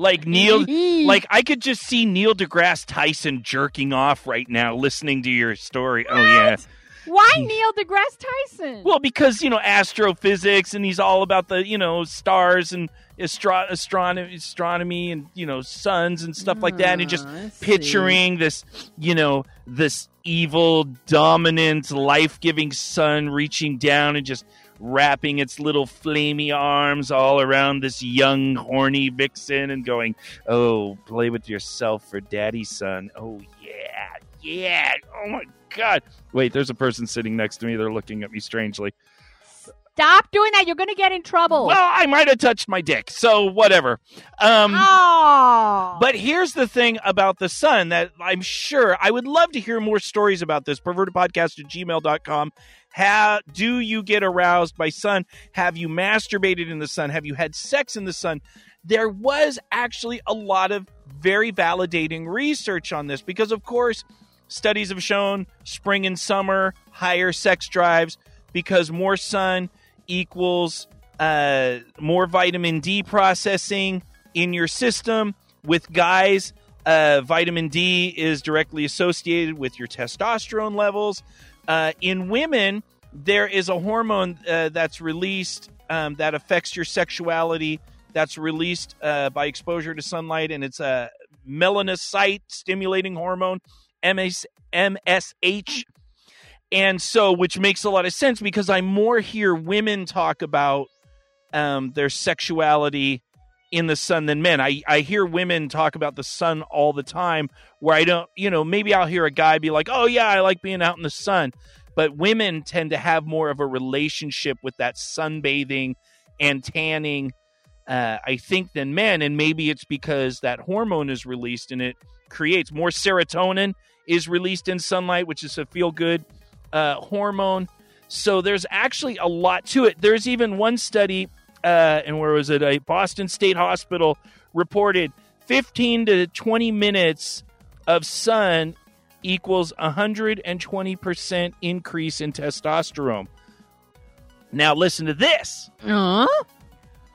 Like Neil, like I could just see Neil deGrasse Tyson jerking off right now, listening to your story. What? Oh yeah, why Neil deGrasse Tyson? Well, because you know astrophysics, and he's all about the you know stars and astro- astronomy, astronomy, and you know suns and stuff like that, and just oh, picturing this, you know, this evil, dominant, life-giving sun reaching down and just. Wrapping its little flamey arms all around this young, horny vixen and going, oh, play with yourself for daddy, son. Oh, yeah, yeah. Oh, my God. Wait, there's a person sitting next to me. They're looking at me strangely. Stop doing that. You're going to get in trouble. Well, I might have touched my dick, so whatever. Um, oh. But here's the thing about the sun that I'm sure I would love to hear more stories about this. perverted podcast at gmail dot com. How do you get aroused by sun? Have you masturbated in the sun? Have you had sex in the sun? There was actually a lot of very validating research on this because, of course, studies have shown spring and summer, higher sex drives because more sun equals uh, more vitamin D processing in your system. With guys, uh, vitamin D is directly associated with your testosterone levels. Uh, in women, there is a hormone uh, that's released um, that affects your sexuality that's released uh, by exposure to sunlight, and it's a melanocyte-stimulating hormone, M S H. And so, which makes a lot of sense because I more hear women talk about um, their sexuality in the sun than men. I, I hear women talk about the sun all the time where I don't, you know, maybe I'll hear a guy be like, oh yeah, I like being out in the sun. But women tend to have more of a relationship with that sunbathing and tanning, uh, I think, than men. And maybe it's because that hormone is released and it creates more serotonin is released in sunlight, which is a feel-good uh, hormone. So there's actually a lot to it. There's even one study... Uh, and where was it? A Boston State Hospital reported fifteen to twenty minutes of sun equals one hundred twenty percent increase in testosterone. Now listen to this. Aww.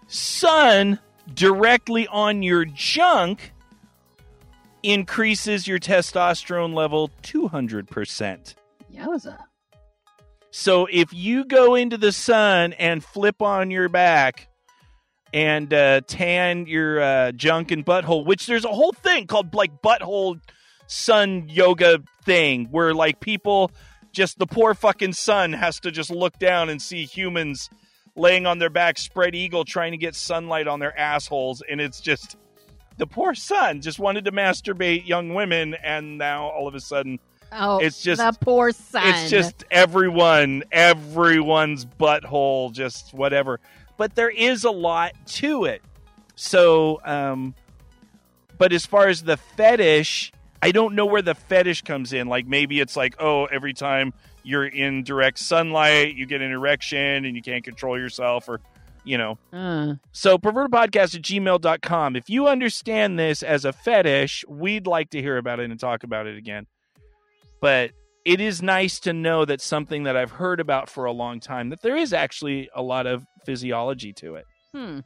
Sun directly on your junk increases your testosterone level two hundred percent. Yowza. So if you go into the sun and flip on your back, and uh, tan your uh, junk and butthole, which there's a whole thing called like butthole sun yoga thing where like people just the poor fucking sun has to just look down and see humans laying on their back spread eagle trying to get sunlight on their assholes. And it's just the poor sun just wanted to masturbate young women. And now all of a sudden, oh, it's just the poor sun. It's just everyone, everyone's butthole, just whatever. But there is a lot to it. So, um, but as far as the fetish, I don't know where the fetish comes in. Like maybe it's like, oh, every time you're in direct sunlight, you get an erection and you can't control yourself, or, you know. Uh. So perverted podcast at gmail dot com. If you understand this as a fetish, we'd like to hear about it and talk about it again. But it is nice to know that something that I've heard about for a long time, that there is actually a lot of physiology to it. Hmm.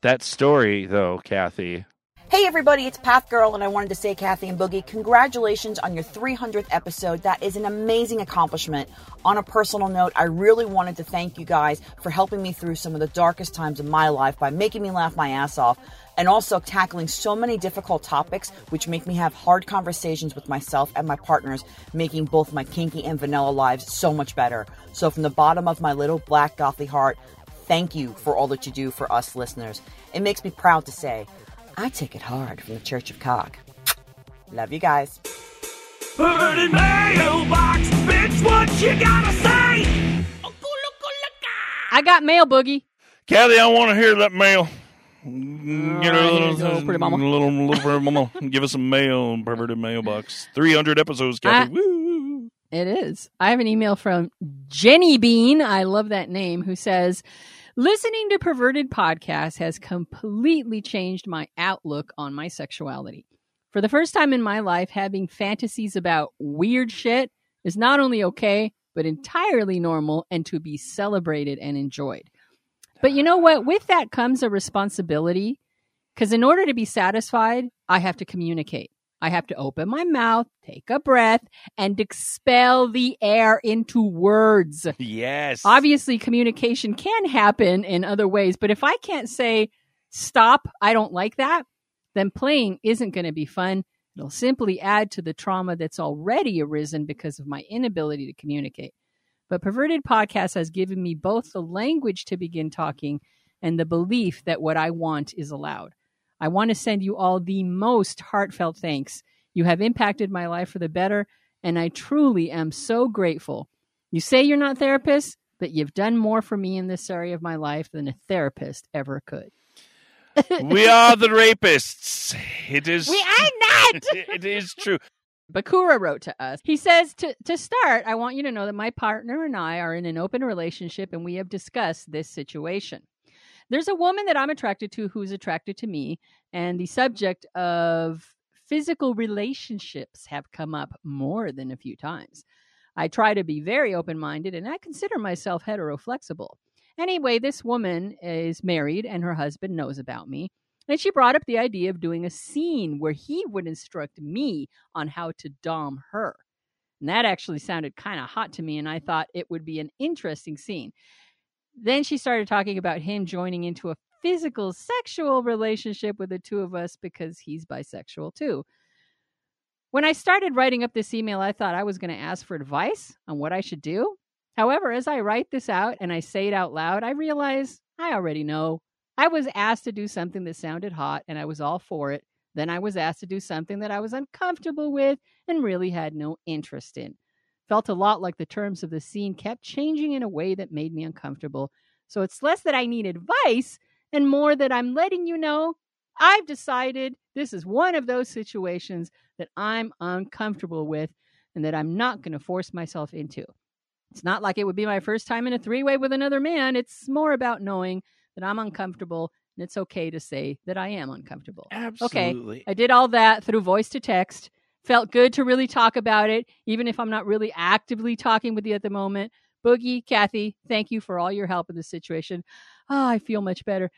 That story, though, Kathy. Hey, everybody, it's Path Girl, and I wanted to say, Kathy and Boogie, congratulations on your three hundredth episode. That is an amazing accomplishment. On a personal note, I really wanted to thank you guys for helping me through some of the darkest times of my life by making me laugh my ass off, and also tackling so many difficult topics, which make me have hard conversations with myself and my partners, making both my kinky and vanilla lives so much better. So from the bottom of my little black gothy heart, thank you for all that you do for us listeners. It makes me proud to say, I take it hard from the Church of Cock. Love you guys. Perverted mailbox, bitch, what you gotta say? I got mail, Boogie. Kathy, I want to hear that mail. Get a little, go, pretty mama. little, little pretty mama. Give us some mail, perverted mailbox. three hundred episodes, Kathy. I, Woo. It is. I have an email from Jenny Bean. I love that name. Who says, listening to Perverted Podcast has completely changed my outlook on my sexuality. For the first time in my life, having fantasies about weird shit is not only okay, but entirely normal and to be celebrated and enjoyed. But you know what? With that comes a responsibility, because in order to be satisfied, I have to communicate. I have to open my mouth, take a breath, and expel the air into words. Yes. Obviously, communication can happen in other ways, but if I can't say, stop, I don't like that, then playing isn't going to be fun. It'll simply add to the trauma that's already arisen because of my inability to communicate. But Perverted Podcast has given me both the language to begin talking and the belief that what I want is allowed. I want to send you all the most heartfelt thanks. You have impacted my life for the better, and I truly am so grateful. You say you're not therapists, but you've done more for me in this area of my life than a therapist ever could. We are the rapists. It is. We are not. It is true. Bakura wrote to us. He says, to, to start, I want you to know that my partner and I are in an open relationship and we have discussed this situation. There's a woman that I'm attracted to who's attracted to me, and the subject of physical relationships have come up more than a few times. I try to be very open-minded, and I consider myself hetero-flexible. Anyway, this woman is married, and her husband knows about me. And she brought up the idea of doing a scene where he would instruct me on how to dom her. And that actually sounded kind of hot to me, and I thought it would be an interesting scene. Then she started talking about him joining into a physical sexual relationship with the two of us because he's bisexual too. When I started writing up this email, I thought I was going to ask for advice on what I should do. However, as I write this out and I say it out loud, I realize I already know. I was asked to do something that sounded hot, and I was all for it. Then I was asked to do something that I was uncomfortable with and really had no interest in. Felt a lot like the terms of the scene kept changing in a way that made me uncomfortable. So it's less that I need advice and more that I'm letting you know I've decided this is one of those situations that I'm uncomfortable with and that I'm not going to force myself into. It's not like it would be my first time in a three-way with another man. It's more about knowing that I'm uncomfortable, and it's okay to say that I am uncomfortable. Absolutely. Okay, I did all that through voice to text. Felt good to really talk about it, even if I'm not really actively talking with you at the moment. Boogie, Kathy, thank you for all your help in this situation. Oh, I feel much better.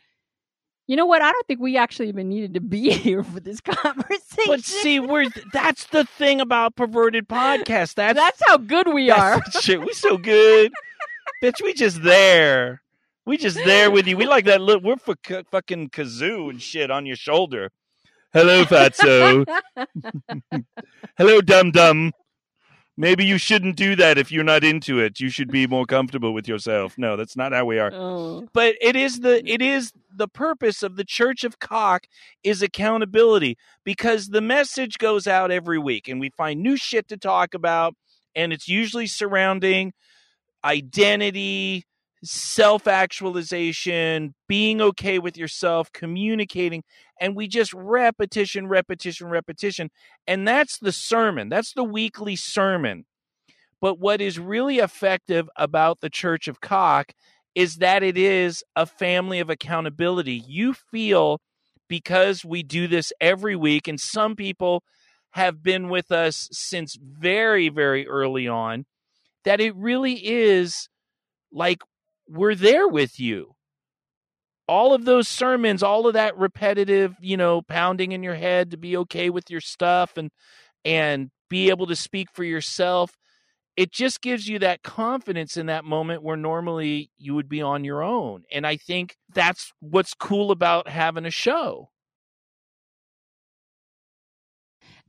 You know what? I don't think we actually even needed to be here for this conversation. But see, we're that's the thing about Perverted Podcast. That's, that's how good we are. Shit, we're so good. Bitch, we just there. We just there with you. We like that little, we're for c- fucking kazoo and shit on your shoulder. Hello, Fatso. Hello, dum-dum. Maybe you shouldn't do that if you're not into it. You should be more comfortable with yourself. No, that's not how we are. Oh. But it is the it is the purpose of the Church of Cock is accountability, because the message goes out every week and we find new shit to talk about, and it's usually surrounding identity, self-actualization, being okay with yourself, communicating, and we just repetition, repetition, repetition. And that's the sermon. That's the weekly sermon. But what is really effective about the Church of Cock is that it is a family of accountability. You feel, because we do this every week, and some people have been with us since very, very early on, that it really is like we're there with you. All of those sermons, all of that repetitive, you know, pounding in your head to be okay with your stuff and and be able to speak for yourself, it just gives you that confidence in that moment where normally you would be on your own. And I think that's what's cool about having a show.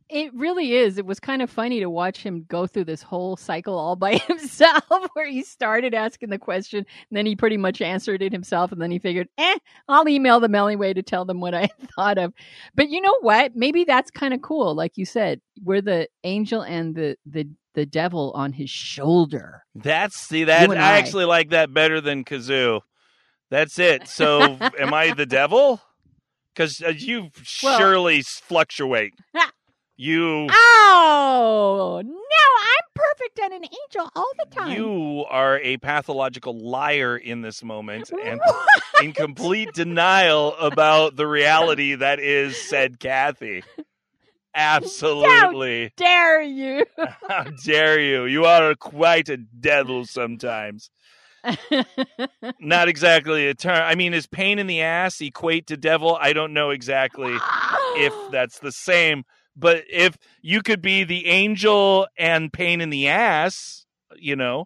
It really is. It was kind of funny to watch him go through this whole cycle all by himself, where he started asking the question and then he pretty much answered it himself. And then he figured, eh, I'll email them anyway to tell them what I thought of. But you know what? Maybe that's kind of cool. Like you said, we're the angel and the, the, the devil on his shoulder. That's see that. I, I actually like that better than kazoo. That's it. So am I the devil? Because you well, surely fluctuate. You. Oh, no, I'm perfect and an angel all the time. You are a pathological liar in this moment and what? In complete denial about the reality that is said Kathy. Absolutely. How dare you? How dare you? You are quite a devil sometimes. Not exactly a term. I mean, is pain in the ass equate to devil? I don't know exactly if that's the same. But if you could be the angel and pain in the ass, you know,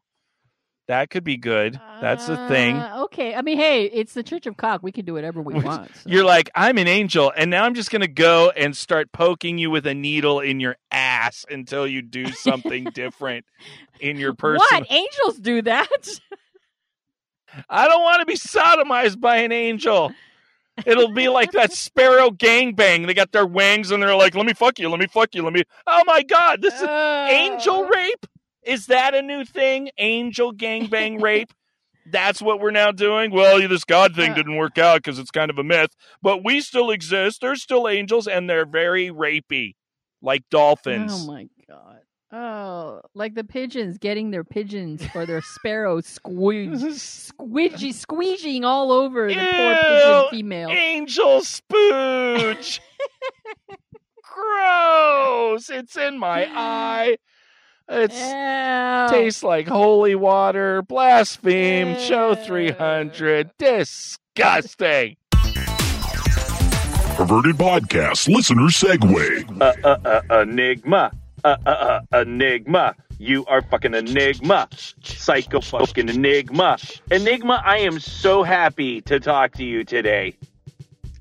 that could be good. That's a thing. Uh, okay. I mean, hey, it's the Church of Cock. We can do whatever we want. So. You're like, I'm an angel, and now I'm just going to go and start poking you with a needle in your ass until you do something different in your person. What? Angels do that? I don't want to be sodomized by an angel. It'll be like that sparrow gangbang. They got their wings and they're like, let me fuck you, let me fuck you, let me... Oh my God, this is uh... angel rape? Is that a new thing? Angel gangbang rape? That's what we're now doing? Well, this God thing didn't work out because it's kind of a myth. But we still exist. There's still angels and they're very rapey. Like dolphins. Oh my God. Oh, like the pigeons getting their pigeons or their sparrows squeegee, squeegee, squeegeeing all over the Ew, poor pigeon female. Angel spooch. Gross. It's in my eye. It tastes like holy water. Blaspheme. Ew. Show three hundred. Disgusting. Perverted Podcast Listener Segue. Uh, uh, uh, enigma. Uh, uh, uh, enigma. You are fucking enigma. Psycho fucking enigma. Enigma, I am so happy to talk to you today.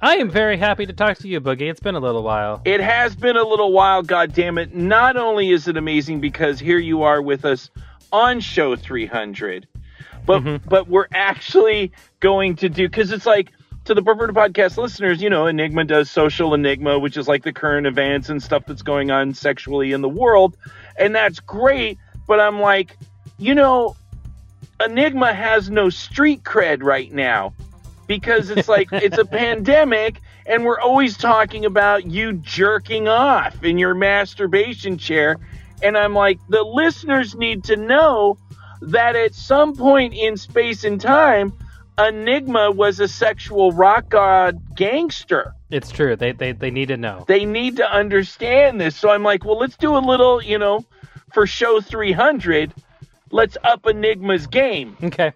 I am very happy to talk to you, Boogie. It's been a little while. It has been a little while, goddammit. Not only is it amazing because here you are with us on show three hundred, but mm-hmm. but we're actually going to do, because it's like, to the Perverted Podcast listeners, you know, Enigma does Social Enigma, which is like the current events and stuff that's going on sexually in the world. And that's great. But I'm like, you know, Enigma has no street cred right now because it's like it's a pandemic and we're always talking about you jerking off in your masturbation chair. And I'm like, the listeners need to know that at some point in space and time, Enigma was a sexual rock god gangster. It's true. They, they they need to know. They need to understand this. So I'm like, well, let's do a little, you know, for show three hundred, let's up Enigma's game. Okay.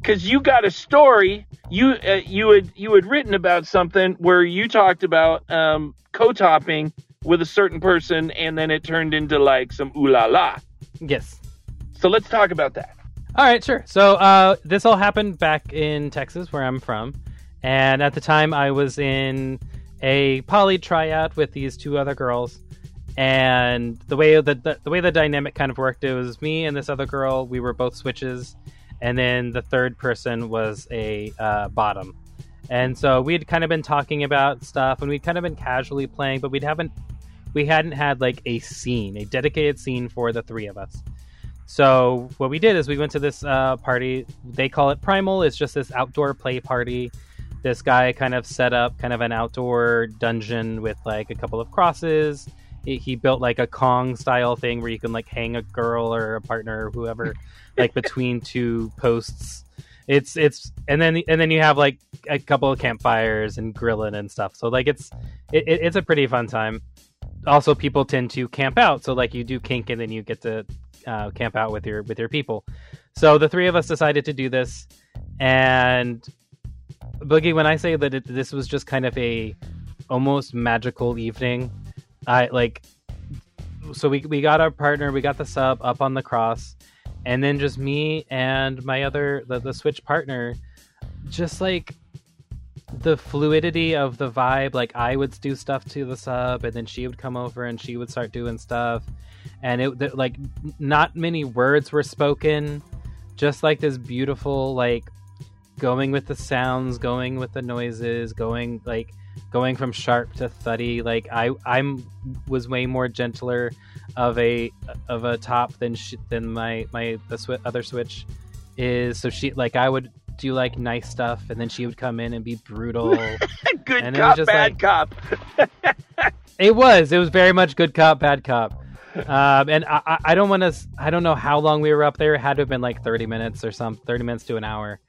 Because you got a story. You uh, you had you had written about something where you talked about um, co-topping with a certain person, and then it turned into like some ooh la la. Yes. So let's talk about that. All right, sure. So uh, this all happened back in Texas, where I'm from. And at the time, I was in a poly tryout with these two other girls. And the way the, the, the way the dynamic kind of worked, it was me and this other girl. We were both switches. And then the third person was a uh, bottom. And so we'd kind of been talking about stuff, and we'd kind of been casually playing, but we haven't we hadn't had like a scene, a dedicated scene for the three of us. So what we did is we went to this uh, party. They call it Primal. It's just this outdoor play party. This guy kind of set up kind of an outdoor dungeon with like a couple of crosses. He built like a Kong style thing where you can like hang a girl or a partner or whoever like between two posts. It's it's and then and then you have like a couple of campfires and grilling and stuff. So like it's it, it's a pretty fun time. Also, people tend to camp out. So like you do kink and then you get to uh, camp out with your with your people. So the three of us decided to do this. And Boogie, when I say that it, this was just kind of a almost magical evening. I like so we we got our partner, we got the sub up on the cross, and then just me and my other the, the switch partner, just like the fluidity of the vibe. Like I would do stuff to the sub, and then she would come over and she would start doing stuff, and it the, like not many words were spoken, just like this beautiful like going with the sounds, going with the noises, going like. Going from sharp to thuddy, like I, I'm was way more gentler of a of a top than she, than my my the sw- other switch is. So she like I would do like nice stuff, and then she would come in and be brutal. Good and cop, it was just bad like, cop. It was. It was very much good cop, bad cop. Um, and I, I don't want to. I don't know how long we were up there. It had to have been like thirty minutes or some thirty minutes to an hour.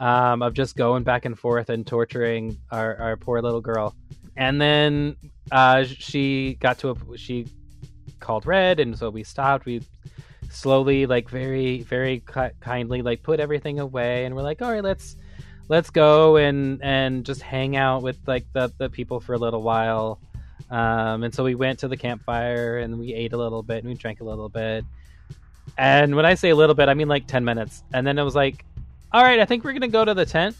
Um, of just going back and forth and torturing our, our poor little girl. And then uh, she got to a, she called red, and so we stopped. We slowly, like very, very ki- kindly, like put everything away, and we're like, all right, let's let's go and and just hang out with like the, the people for a little while. Um, and so we went to the campfire, and we ate a little bit, and we drank a little bit. And when I say a little bit, I mean like ten minutes. And then it was like, all right, I think we're going to go to the tent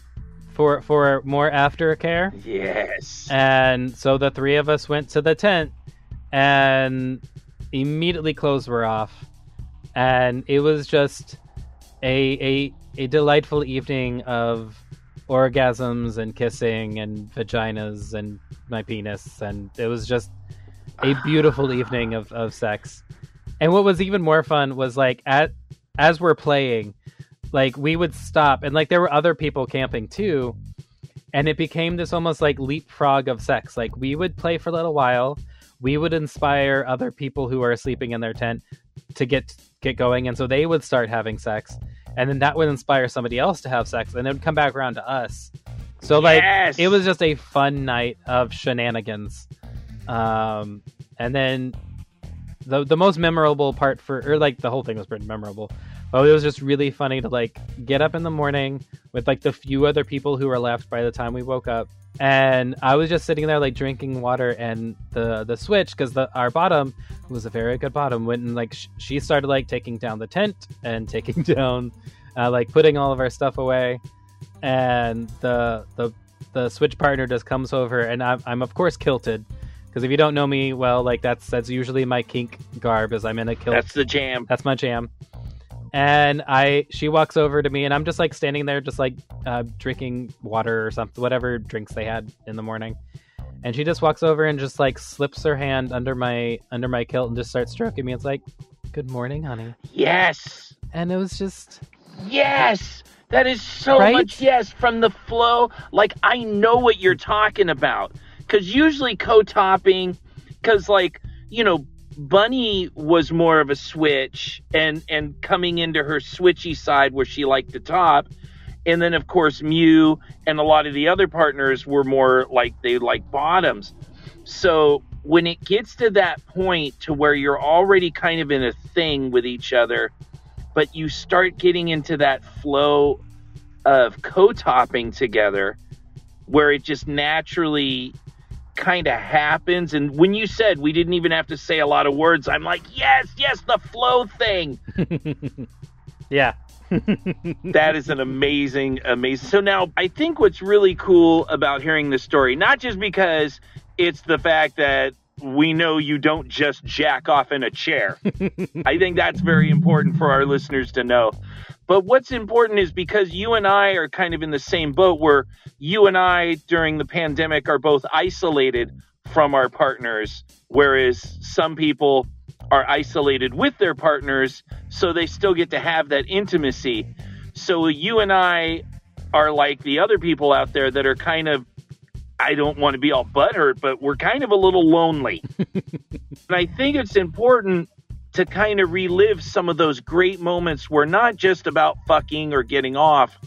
for for more aftercare. Yes. And so the three of us went to the tent, and immediately clothes were off. And it was just a a, a delightful evening of orgasms and kissing and vaginas and my penis. And it was just a beautiful evening of, of sex. And what was even more fun was like at, as we're playing... Like we would stop, and like there were other people camping too, and it became this almost like leapfrog of sex. Like we would play for a little while, we would inspire other people who are sleeping in their tent to get get going, and so they would start having sex, and then that would inspire somebody else to have sex, and it would come back around to us. So like yes! It was just a fun night of shenanigans, um, and then the the most memorable part for or like the whole thing was pretty memorable. But it was just really funny to like get up in the morning with like the few other people who were left by the time we woke up, and I was just sitting there like drinking water, and the the switch, because the our bottom, who was a very good bottom, went and like sh- she started like taking down the tent and taking down uh, like putting all of our stuff away, and the the the switch partner just comes over, and I'm I'm of course kilted. Because if you don't know me well, like that's that's usually my kink garb, is I'm in a kilt. That's the jam. That's my jam. And I, she walks over to me, and I'm just like standing there, just like uh, drinking water or something, whatever drinks they had in the morning. And she just walks over and just like slips her hand under my under my kilt and just starts stroking me. It's like, good morning, honey. Yes. And it was just yes. That is so right? much yes from the flow. Like I know what you're talking about, because usually co-topping, because like you know. Bunny was more of a switch and, and coming into her switchy side where she liked to top. And then, of course, Mew and a lot of the other partners were more like they like bottoms. So when it gets to that point to where you're already kind of in a thing with each other, but you start getting into that flow of co-topping together where it just naturally kind of happens. And when you said we didn't even have to say a lot of words, I'm like yes yes, the flow thing. yeah That is an amazing, amazing. So now I think what's really cool about hearing this story, not just because it's the fact that we know you don't just jack off in a chair. I think that's very important for our listeners to know. But what's important is because you and I are kind of in the same boat where you and I during the pandemic are both isolated from our partners, whereas some people are isolated with their partners, so they still get to have that intimacy. So you and I are like the other people out there that are kind of, I don't want to be all butthurt, but we're kind of a little lonely. And I think it's important to kind of relive some of those great moments where not just about fucking or getting off,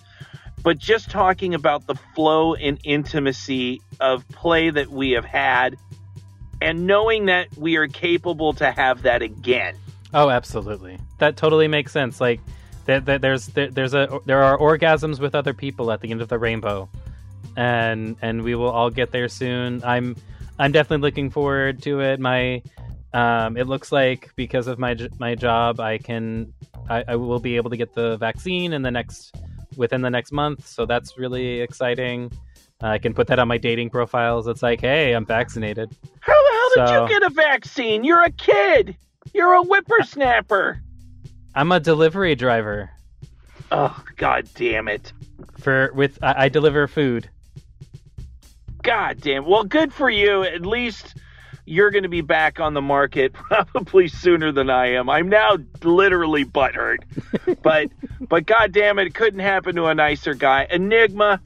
but just talking about the flow and intimacy of play that we have had and knowing that we are capable to have that again. Oh, absolutely. That totally makes sense. Like there, there, there's there, there's a there are orgasms with other people at the end of the rainbow. And and we will all get there soon. I'm I'm definitely looking forward to it. My um, it looks like because of my my job, I can I, I will be able to get the vaccine in the next within the next month. So that's really exciting. Uh, I can put that on my dating profiles. It's like, hey, I'm vaccinated. How the hell so, did you get a vaccine? You're a kid. You're a whippersnapper. I'm a delivery driver. Oh, God damn it! For with I, I deliver food. God damn. Well, good for you. At least you're going to be back on the market probably sooner than I am. I'm now literally butthurt. but but God damn it, it couldn't happen to a nicer guy. Enigma,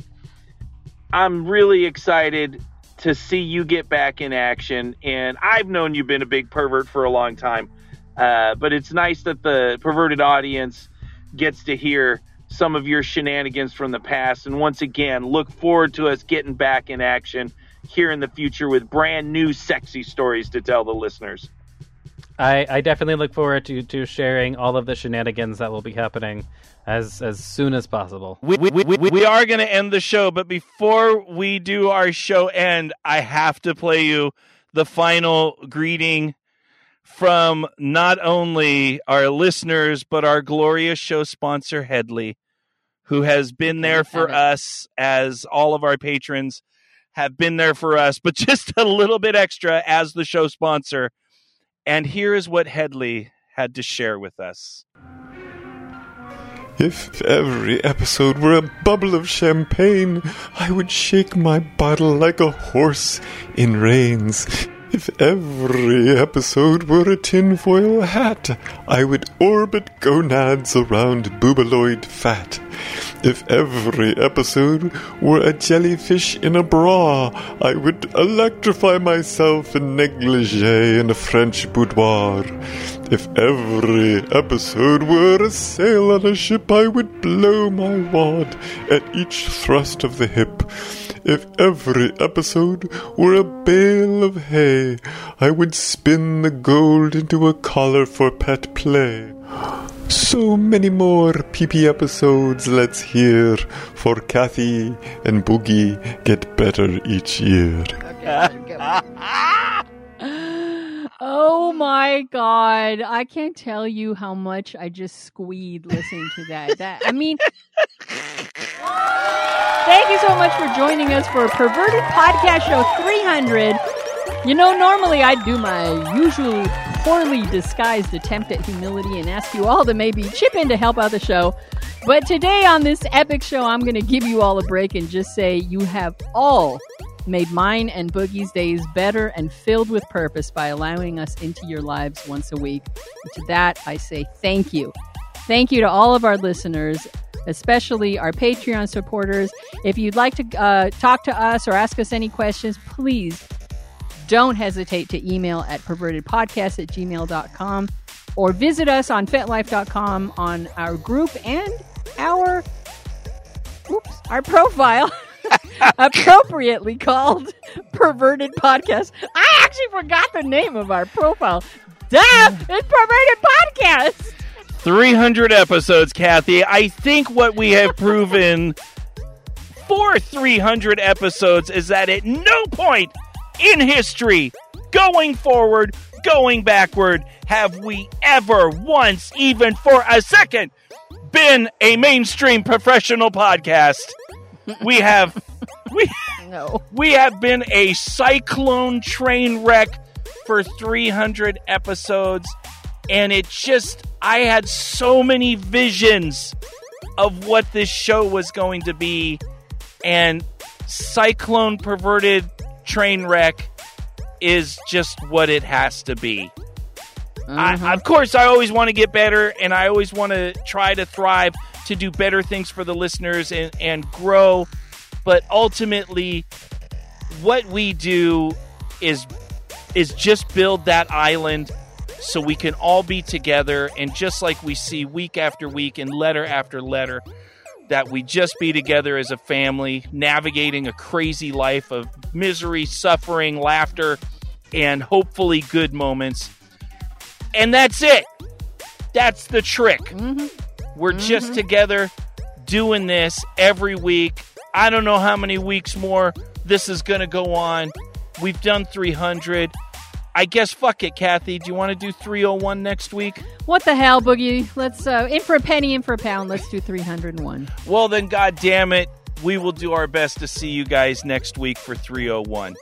I'm really excited to see you get back in action. And I've known you've been a big pervert for a long time. Uh, but it's nice that the perverted audience gets to hear some of your shenanigans from the past. And once again, look forward to us getting back in action here in the future with brand new sexy stories to tell the listeners. I, I definitely look forward to, to sharing all of the shenanigans that will be happening as as soon as possible. We, we, we, we are going to end the show, but before we do our show end, I have to play you the final greeting from not only our listeners, but our glorious show sponsor, Headley, who has been there for us, as all of our patrons have been there for us, but just a little bit extra as the show sponsor. And here is what Headley had to share with us. If every episode were a bubble of champagne, I would shake my bottle like a horse in reins. If every episode were a tinfoil hat, I would orbit gonads around boobaloid fat. If every episode were a jellyfish in a bra, I would electrify myself in negligee in a French boudoir. If every episode were a sail on a ship, I would blow my wad at each thrust of the hip. If every episode were a bale of hay, I would spin the gold into a collar for pet play. So many more P P episodes let's hear, for Kathy and Boogie get better each year. Okay, oh my God. I can't tell you how much I just squeed listening to that. That I mean... Thank you so much for joining us for Perverted Podcast Show three hundred. You know, normally I do my usual poorly disguised attempt at humility and ask you all to maybe chip in to help out the show. But today on this epic show, I'm going to give you all a break and just say you have all made mine and Boogie's days better and filled with purpose by allowing us into your lives once a week. And to that, I say thank you. Thank you to all of our listeners, especially our Patreon supporters. If you'd like to uh, talk to us or ask us any questions, please don't hesitate to email at perverted podcast at gmail dot com or visit us on fet life dot com on our group and our, oops, our profile, appropriately called Perverted Podcast. I actually forgot the name of our profile. Duh, it's Perverted Podcast. three hundred episodes, Kathy. I think what we have proven for three hundred episodes is that at no point in history, going forward, going backward, have we ever once, even for a second, been a mainstream professional podcast. We have we, no. we have been a cyclone train wreck for three hundred episodes, and it just, I had so many visions of what this show was going to be, and Cyclone Perverted Train Wreck is just what it has to be. Mm-hmm. I, of course, I always want to get better, and I always want to try to thrive to do better things for the listeners and, and grow. But ultimately, what we do is is just build that island so we can all be together. And just like we see week after week and letter after letter, that we just be together as a family, navigating a crazy life of misery, suffering, laughter, and hopefully good moments. And that's it. That's the trick. Mm-hmm. We're mm-hmm. just together doing this every week. I don't know how many weeks more this is going to go on. We've done three hundred. I guess, fuck it, Kathy. Do you want to do three oh one next week? What the hell, Boogie? Let's, uh, in for a penny, in for a pound, let's do three oh one. Well, then, goddamn it, we will do our best to see you guys next week for three oh one.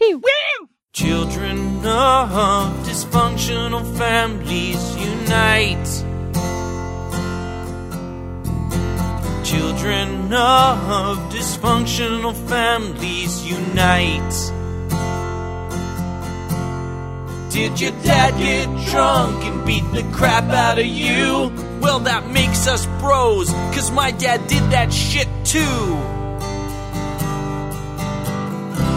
Woo-hoo! Woo! Children of dysfunctional families unite. Children of dysfunctional families unite. Did your dad get drunk and beat the crap out of you? Well, that makes us bros, 'cause my dad did that shit too.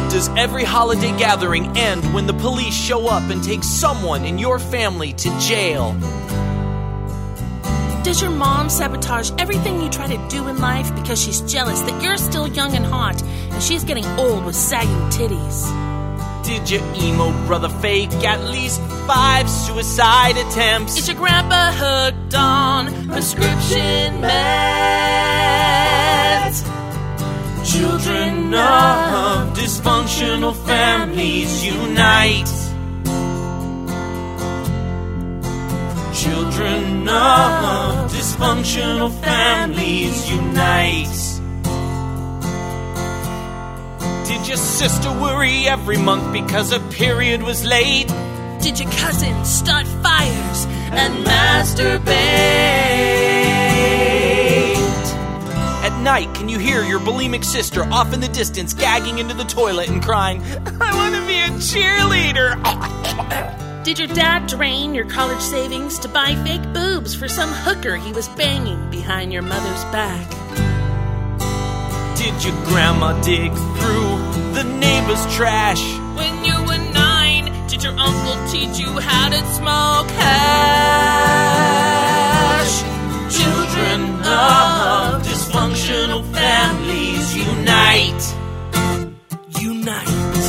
Does every holiday gathering end when the police show up and take someone in your family to jail? Does your mom sabotage everything you try to do in life because she's jealous that you're still young and hot and she's getting old with sagging titties? Did your emo brother fake at least five suicide attempts? Is your grandpa hooked on prescription meds? Children of dysfunctional families unite. Children of dysfunctional families unite. Did your sister worry every month because her period was late? Did your cousin start fires and masturbate? At night, can you hear your bulimic sister off in the distance gagging into the toilet and crying, I want to be a cheerleader? Did your dad drain your college savings to buy fake boobs for some hooker he was banging behind your mother's back? Did your grandma dig through the neighbor's trash? When you were nine, did your uncle teach you how to smoke hash? Children of dysfunctional families unite. Unite.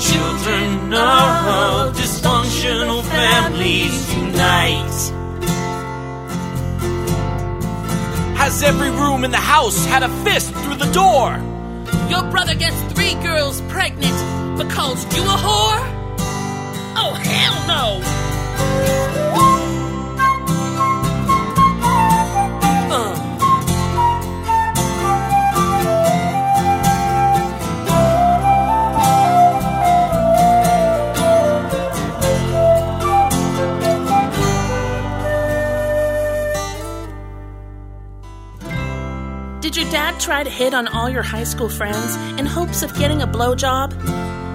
Children of dysfunctional families unite. Has every room in the house had a fist through the door? Your brother gets three girls pregnant but calls you a whore? Oh, hell no! Did your dad try to hit on all your high school friends in hopes of getting a blowjob?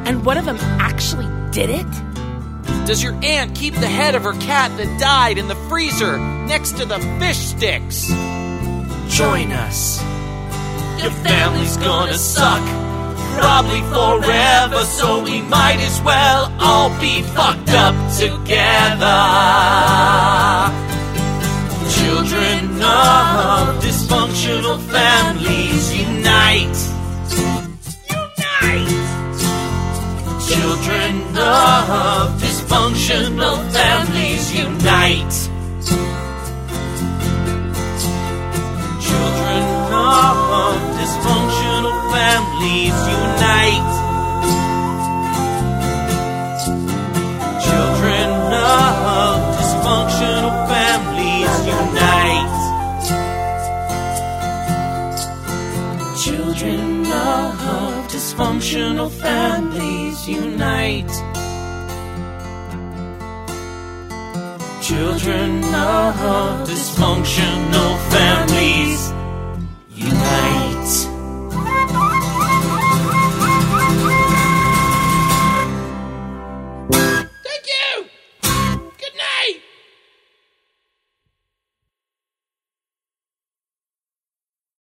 And one of them actually did it? Does your aunt keep the head of her cat that died in the freezer next to the fish sticks? Join us. Your family's gonna suck, probably forever, so we might as well all be fucked up together. Children of dysfunctional families unite. Unite. Children of dysfunctional families unite. Children of dysfunctional families unite. Children of dysfunctional families unite. dysfunctional families unite. Children of dysfunctional families unite.